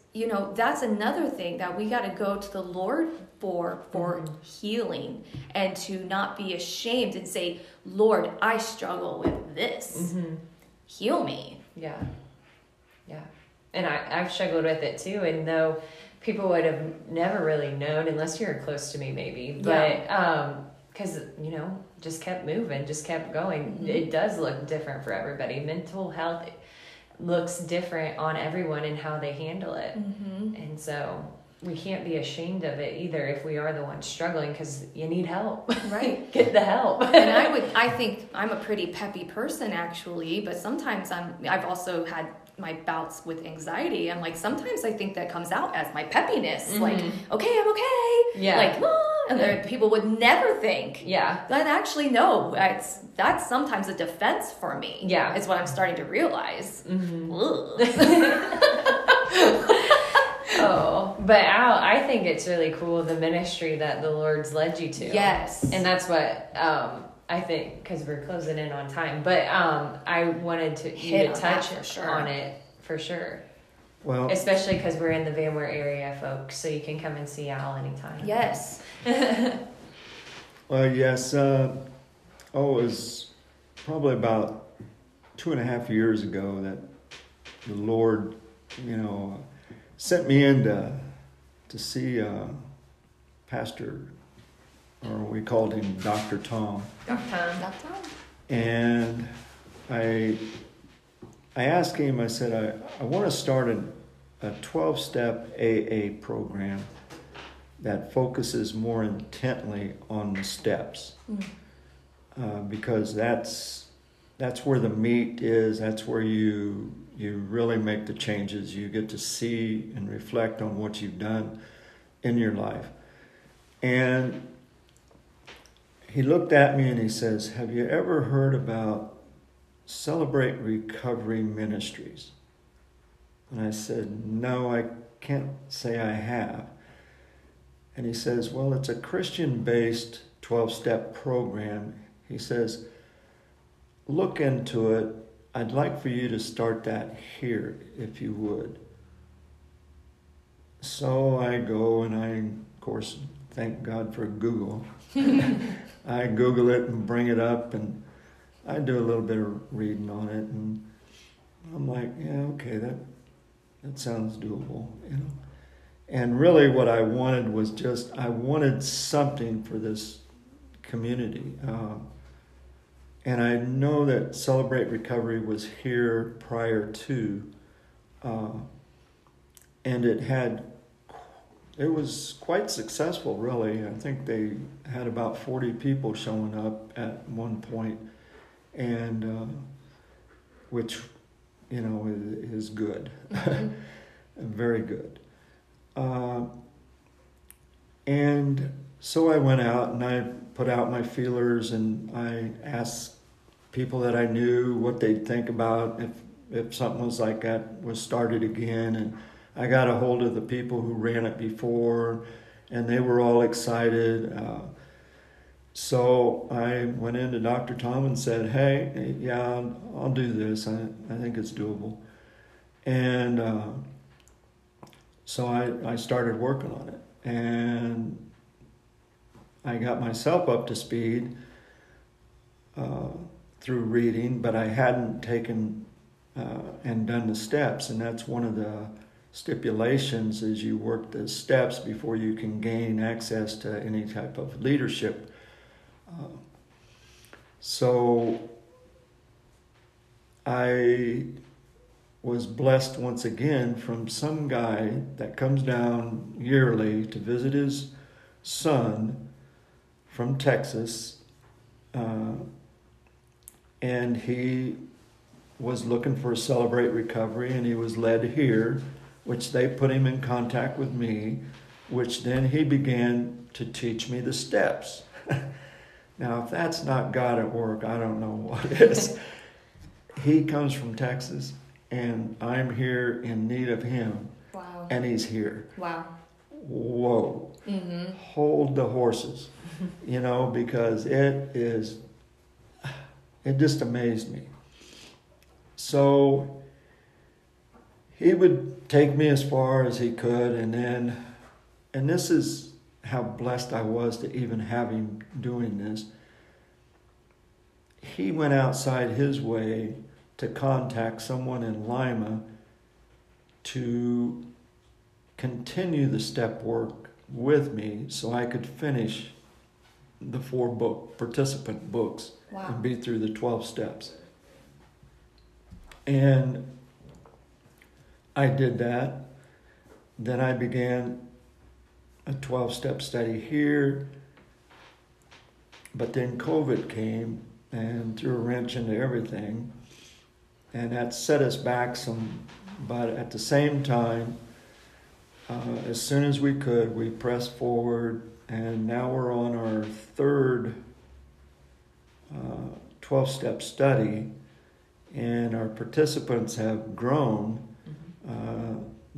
that's another thing that we got to go to the Lord for healing, and to not be ashamed and say, Lord, I struggle with this. Mm-hmm. Heal me. Yeah. Yeah. And I've struggled with it too. And though people would have never really known, unless you were close to me maybe, but... Yeah. Because, just kept moving, just kept going. Mm-hmm. It does look different for everybody. Mental health looks different on everyone and how they handle it. Mm-hmm. And so we can't be ashamed of it either if we are the ones struggling, because you need help. Right. Get the help. And I think I'm a pretty peppy person actually, but sometimes I've also had my bouts with anxiety. I'm like, sometimes I think that comes out as my peppiness. Mm-hmm. Like, okay, I'm okay. Yeah. Like, and there, people would never think. Yeah. But actually, no, that's sometimes a defense for me. Yeah. It's what I'm starting to realize. Mm-hmm. Oh, but Al, I think it's really cool, the ministry that the Lord's led you to. Yes. And that's what, I think, because we're closing in on time, but I wanted to touch on it for sure. Well, especially because we're in the Van Wert area, folks, so you can come and see Al anytime. Yes. Yes. It was probably about 2.5 years ago that the Lord, sent me in to see Pastor, or we called him Dr. Tom. And I asked him, I said, I want to start a 12-step AA program that focuses more intently on the steps. Because that's where the meat is. That's where you really make the changes. You get to see and reflect on what you've done in your life. And he looked at me and he says, have you ever heard about Celebrate Recovery Ministries? And I said, no, I can't say I have. And he says, well, it's a Christian-based 12-step program. He says, look into it. I'd like for you to start that here, if you would. So I go and of course, thank God for Google. I Google it and bring it up, and I do a little bit of reading on it, and I'm like, yeah, okay, that sounds doable, And really what I wanted was I wanted something for this community. And I know that Celebrate Recovery was here prior to, and it was quite successful, really. I think they had about 40 people showing up at one point, and which, you know, is good, mm-hmm. Very good. And so I went out and I put out my feelers and I asked people that I knew what they'd think about if something was like that was started again. And I got a hold of the people who ran it before, and they were all excited. So I went into Dr. Tom and said, hey, yeah, I'll do this. I think it's doable. And so I started working on it. And I got myself up to speed through reading, but I hadn't taken and done the steps, and that's one of the stipulations is you work the steps before you can gain access to any type of leadership. So I was blessed once again from some guy that comes down yearly to visit his son from Texas, and he was looking for a Celebrate Recovery, and he was led here, which they put him in contact with me, which then he began to teach me the steps. Now, if that's not God at work, I don't know what is. He comes from Texas, and I'm here in need of him. Wow. And he's here. Wow. Whoa. Mm-hmm. Hold the horses, you know, because it just amazed me. So he would take me as far as he could, and this is how blessed I was to even have him doing this. He went outside his way to contact someone in Lima to continue the step work with me so I could finish the 4 participant books. Wow. And be through the 12 steps. And I did that. Then I began a 12-step study here, but then COVID came and threw a wrench into everything, and that set us back some, but at the same time, as soon as we could, we pressed forward, and now we're on our third 12-step study, and our participants have grown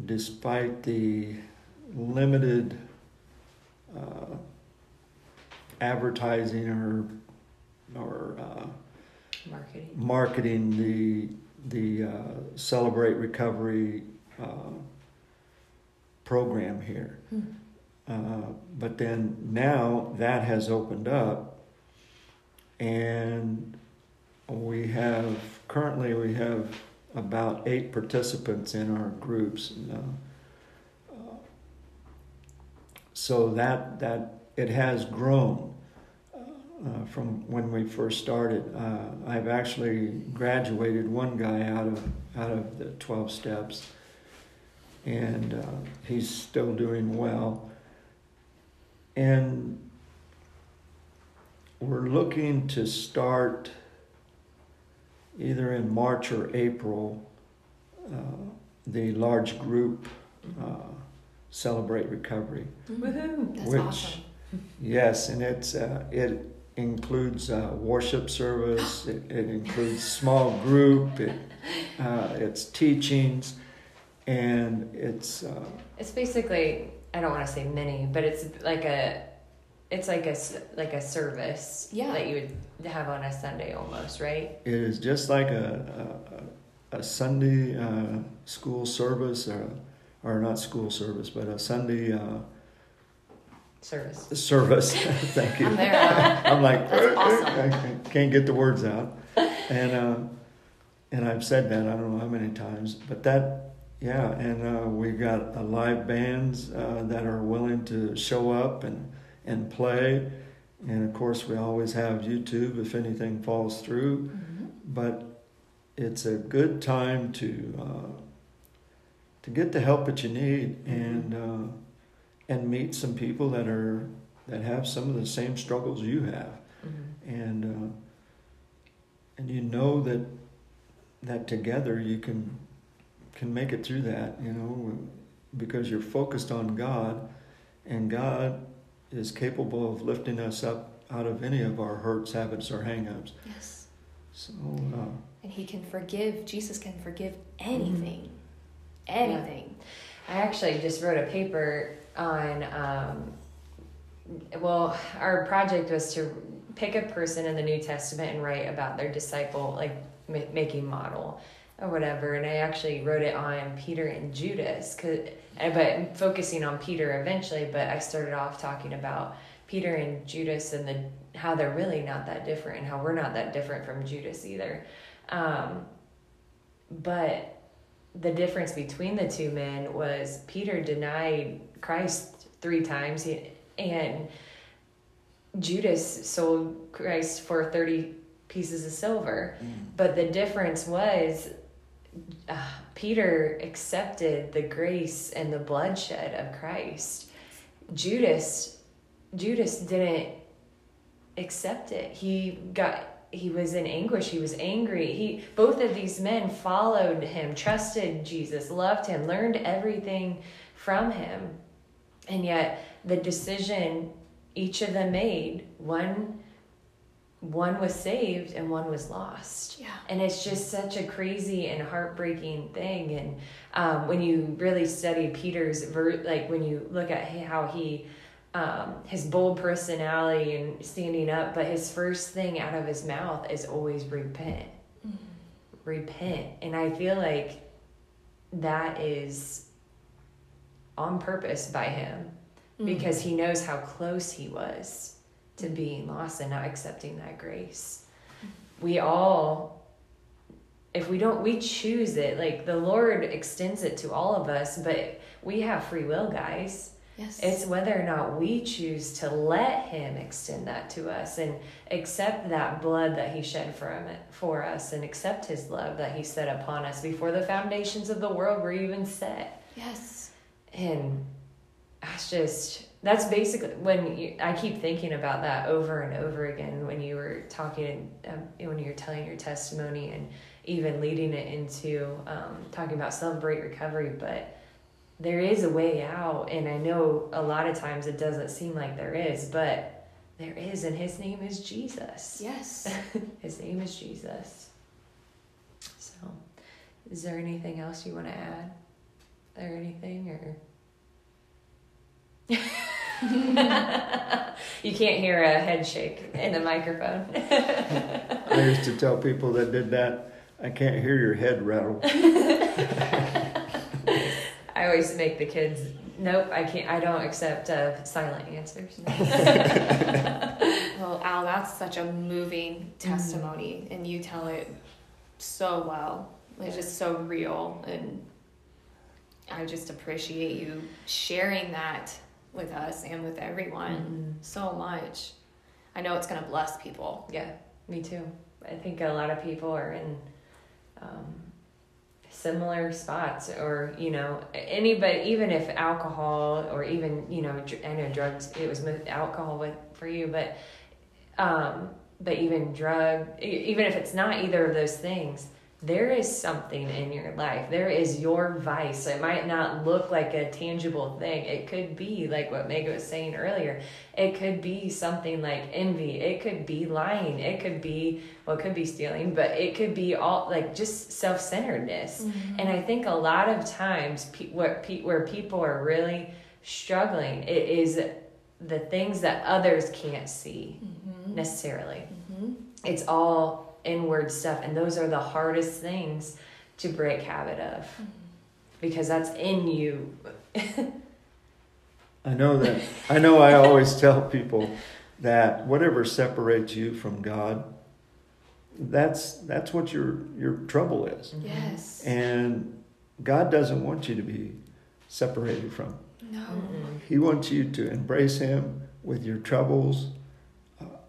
despite the limited advertising or marketing the Celebrate Recovery program here. Mm-hmm. But then now that has opened up, and we have about 8 participants in our groups. So that it has grown from when we first started. I've actually graduated one guy out of the 12 steps, and he's still doing well. And we're looking to start either in March or April the large group Celebrate Recovery. Woohoo! That's awesome. Yes, and it includes worship service. It includes small group. It's teachings. And it's basically, I don't want to say mini, but it's like a service, yeah, that you would have on a Sunday almost, right? It is just like a Sunday school service, or not school service, but a Sunday service. Service. Thank you. I'm there. I'm like, that's awesome. I can't get the words out, and I've said that I don't know how many times, but that. Yeah, and we've got live bands that are willing to show up and play, And of course, we always have YouTube if anything falls through. Mm-hmm. But it's a good time to get the help that you need, mm-hmm. And meet some people that have some of the same struggles you have, mm-hmm. And you know that together you can make it through that, you know, because you're focused on God, and God is capable of lifting us up out of any of our hurts, habits, or hang-ups. Yes. So, and He can forgive. Jesus can forgive anything. Mm-hmm. Anything. Yeah. I actually just wrote a paper on, well, our project was to pick a person in the New Testament and write about their disciple, like making model or whatever. And I actually wrote it on Peter and Judas, but focusing on Peter eventually. But I started off talking about Peter and Judas and how they're really not that different and how we're not that different from Judas either. But the difference between the two men was Peter denied Christ 3 times, and Judas sold Christ for 30 pieces of silver. Mm. But the difference was Peter accepted the grace and the bloodshed of Christ. Judas didn't accept it. He was in anguish. He was angry. Both of these men followed him, trusted Jesus, loved him, learned everything from him. And yet the decision each of them made, one was saved and one was lost. Yeah. And it's just such a crazy and heartbreaking thing. And when you really study Peter's, when you look at how he, his bold personality and standing up, but his first thing out of his mouth is always repent. Mm-hmm. Repent. And I feel like that is on purpose by him, mm-hmm. because he knows how close he was to being lost and not accepting that grace. Mm-hmm. We all, if we don't, we choose it. Like the Lord extends it to all of us, but we have free will, guys. Yes. It's whether or not we choose to let Him extend that to us and accept that blood that He shed for us, and accept His love that He set upon us before the foundations of the world were even set. Yes. And that's basically when I keep thinking about that over and over again when you were talking, when you were telling your testimony and even leading it into talking about Celebrate Recovery, but there is a way out, and I know a lot of times it doesn't seem like there is, but there is, and His name is Jesus. Yes. His name is Jesus. So, is there anything else you want to add? Or anything, or? You can't hear a head shake in the microphone. I used to tell people that did that, I can't hear your head rattle. I always make the kids, nope, I can't. I don't accept silent answers. Well, Al, that's such a moving testimony, mm-hmm. and you tell it so well. It's just so real, and I just appreciate you sharing that with us and with everyone, mm-hmm. so much. I know it's going to bless people. Yeah, me too. I think a lot of people are in similar spots, or anybody, even if alcohol, or even I know drugs, it was alcohol for you, but even if it's not either of those things, there is something in your life, there is your vice. It might not look like a tangible thing. It could be like what Meg was saying earlier. It could be something like envy. It could be lying. It could be, well, it could be stealing, but it could be all like just self-centeredness. Mm-hmm. And I think a lot of times where people are really struggling, it is the things that others can't see, mm-hmm. necessarily. Mm-hmm. It's all inward stuff. And those are the hardest things to break habit of, mm-hmm. because that's in you. I know that. I know I always tell people that whatever separates you from God, that's what your trouble is. Yes. And God doesn't want you to be separated from. No. Mm-hmm. He wants you to embrace Him with your troubles,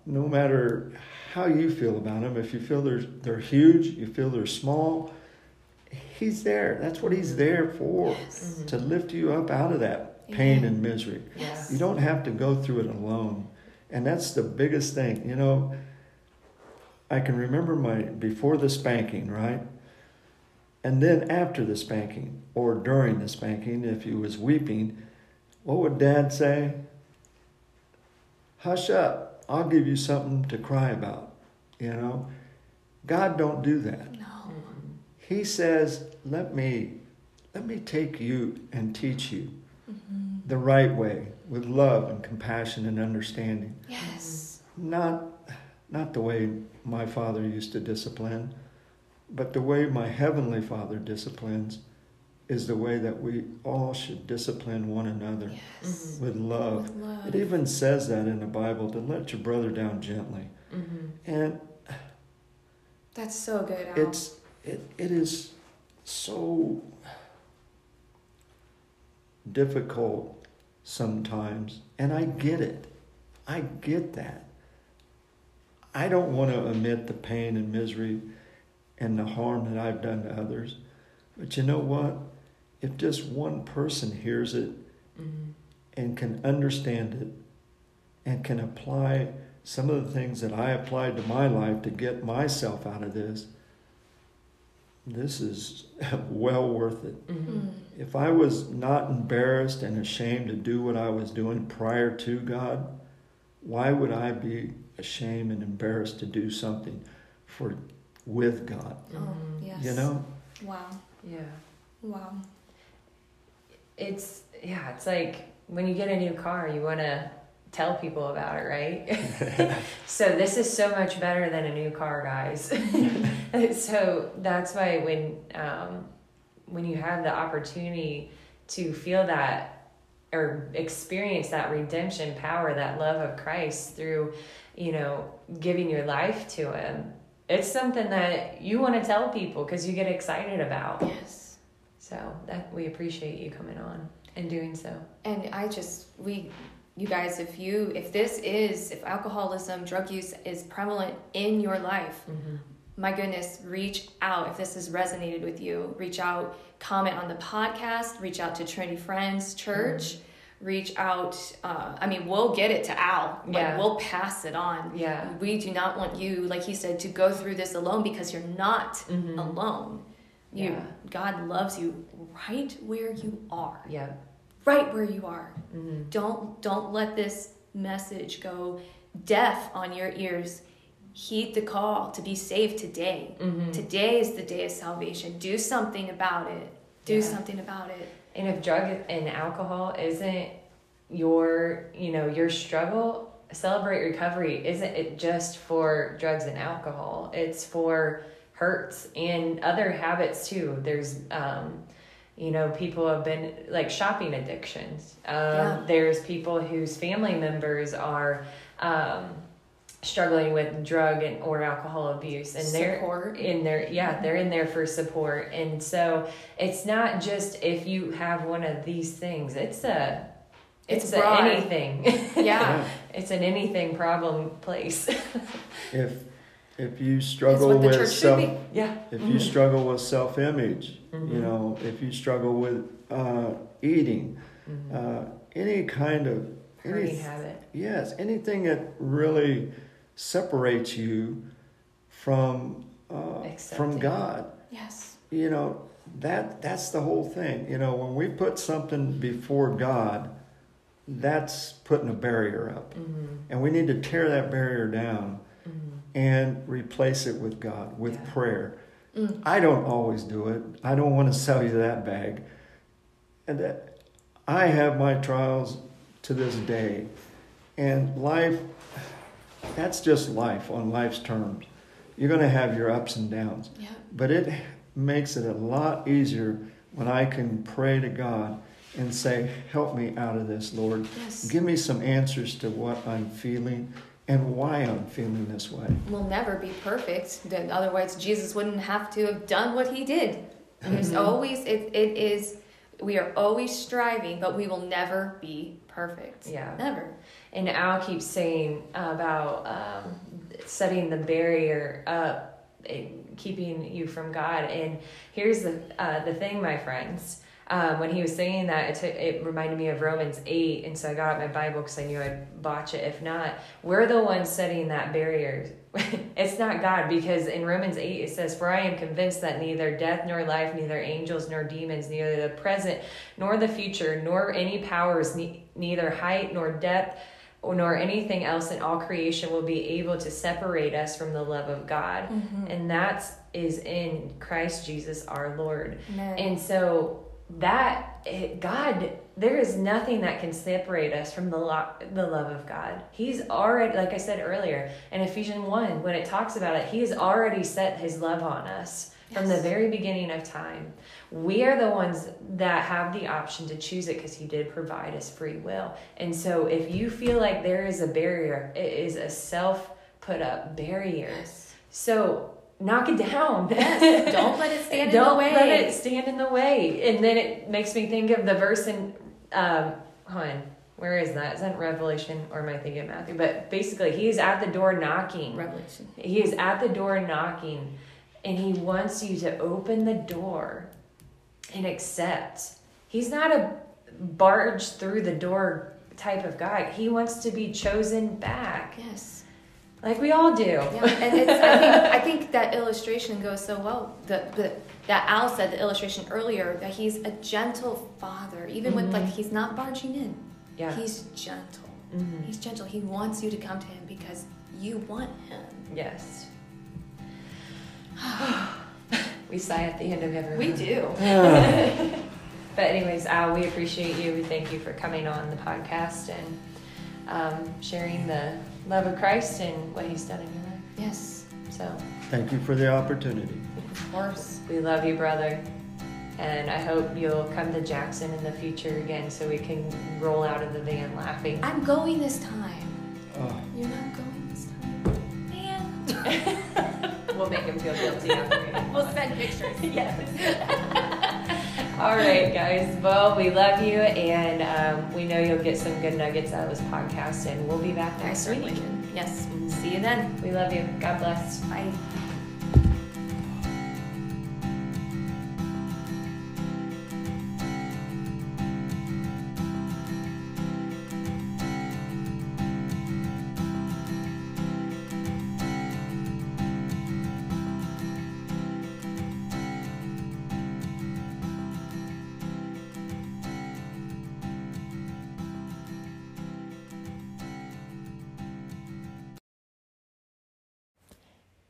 no matter how you feel about him, if you feel they're huge, you feel they're small, he's there. That's what he's there for, yes. mm-hmm. to lift you up out of that pain Amen. And misery. Yes. You don't have to go through it alone. And that's the biggest thing. You know, I can remember before the spanking, right? And then after the spanking, or during the spanking, if he was weeping, what would Dad say? Hush up. I'll give you something to cry about. You know, God don't do that. No. He says, let me take you and teach you mm-hmm. the right way with love and compassion and understanding. Yes. Not the way my father used to discipline, but the way my Heavenly Father disciplines is the way that we all should discipline one another yes. mm-hmm. with love. With love. It even says that in the Bible, to let your brother down gently. Mm-hmm. And that's so good, Al. It is so difficult sometimes, and I get it. I get that. I don't want to admit the pain and misery and the harm that I've done to others. But you know what? If just one person hears it mm-hmm. and can understand it and can apply some of the things that I applied to my life to get myself out of this is well worth it. Mm-hmm. If I was not embarrassed and ashamed to do what I was doing prior to God, why would I be ashamed and embarrassed to do something with God? Mm-hmm. Yes. You know? Wow. Yeah. Wow. It's like when you get a new car, you want to tell people about it, right? So this is so much better than a new car, guys. So that's why when you have the opportunity to feel that or experience that redemption power, that love of Christ through, you know, giving your life to Him, it's something that you want to tell people because you get excited about. Yes. So that we appreciate you coming on and doing so. And you guys, if alcoholism, drug use is prevalent in your life, mm-hmm. my goodness, reach out. If this has resonated with you, reach out, comment on the podcast, reach out to Trinity Friends Church, mm-hmm. reach out. We'll get it to Al. Yeah. We'll pass it on. Yeah. We do not want you, like he said, to go through this alone because you're not mm-hmm. alone. Yeah. God loves you right where you are. Yeah. Right where you are. Mm-hmm. Don't let this message go deaf on your ears. Heed the call to be saved today. Mm-hmm. Today is the day of salvation. Do something about it. And if drug and alcohol isn't your struggle, Celebrate Recovery isn't it just for drugs and alcohol. It's for hurts and other habits too. There's people have been like shopping addictions. There's people whose family members are struggling with drug or alcohol abuse, and they're in there for support. And so it's not just if you have one of these things. It's anything. Yeah, it's an anything problem place. If you struggle with self-image, mm-hmm. If you struggle with eating, mm-hmm. Any kind of hurting habit, yes, anything that really separates you from God, yes, that's the whole thing. When we put something before God, that's putting a barrier up, mm-hmm. and we need to tear that barrier down. And replace it with God, with prayer. Mm. I don't always do it. I don't want to sell you that bag. And I have my trials to this day. And life, that's just life on life's terms. You're going to have your ups and downs. Yeah. But it makes it a lot easier when I can pray to God and say, help me out of this, Lord. Yes. Give me some answers to what I'm feeling and why I'm feeling this way. We'll never be perfect. Then otherwise, Jesus wouldn't have to have done what he did. There's always, it is We are always striving, but we will never be perfect. Yeah. Never. And Al keeps saying about setting the barrier up and keeping you from God. And here's the thing, my friends. When he was saying that, it reminded me of Romans 8. And so I got out my Bible because I knew I'd botch it. If not, we're the ones setting that barrier. It's not God, because in Romans 8 it says, "For I am convinced that neither death nor life, neither angels nor demons, neither the present nor the future, nor any powers, neither height nor depth, nor anything else in all creation will be able to separate us from the love of God." Mm-hmm. And that is in Christ Jesus our Lord. Amen. And so God, there is nothing that can separate us from the love of God. He's already, like I said earlier, in Ephesians 1, when it talks about it, he has already set his love on us from the very beginning of time. We are the ones that have the option to choose it, because he did provide us free will. And so if you feel like there is a barrier, it is a self-put-up barrier. Yes. So knock it down. Yes. Don't let it stand in the way. Don't let it stand in the way. And then it makes me think of the verse in, where is that? Is that Revelation, or am I thinking of Matthew? But basically, he is at the door knocking. Revelation. He is at the door knocking, and he wants you to open the door and accept. He's not a barge through the door type of guy. He wants to be chosen back. Yes. Like we all do. Yeah. And I think that illustration goes so well. That Al said, the illustration earlier, that he's a gentle father, even mm-hmm. with, like, he's not barging in. Yeah. He's gentle. Mm-hmm. He's gentle. He wants you to come to him because you want him. Yes. We sigh at the end of every We do. But anyways, Al, we appreciate you. We thank you for coming on the podcast and sharing the love of Christ and what he's done in your life. Yes. So thank you for the opportunity. Of course. We love you, brother. And I hope you'll come to Jackson in the future again so we can roll out of the van laughing. I'm going this time. Oh. You're not going this time. Man. We'll make him feel guilty. We'll send pictures. Yes. All right, guys. Well, we love you, and we know you'll get some good nuggets out of this podcast, and we'll be back next week. Yes. See you then. We love you. God bless. Bye.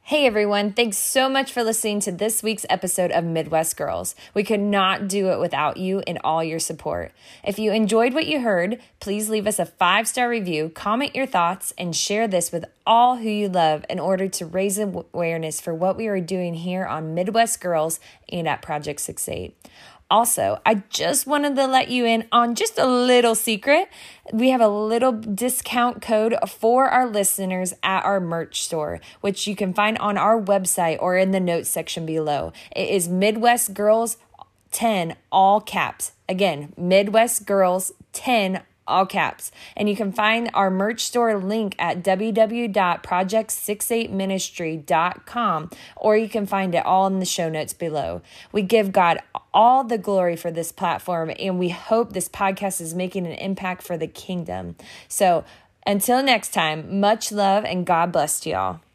Hey everyone, thanks so much for listening to this week's episode of Midwest Girls. We could not do it without you and all your support. If you enjoyed what you heard, please leave us a 5-star review, comment your thoughts, and share this with all who you love in order to raise awareness for what we are doing here on Midwest Girls and at Project 6-8. Also, I just wanted to let you in on just a little secret. We have a little discount code for our listeners at our merch store, which you can find on our website or in the notes section below. It is Midwest Girls 10, all caps. Again, Midwest Girls 10, all caps. And you can find our merch store link at www.project68ministry.com, or you can find it all in the show notes below. We give God all the glory for this platform, and we hope this podcast is making an impact for the kingdom. So until next time, much love and God bless you all.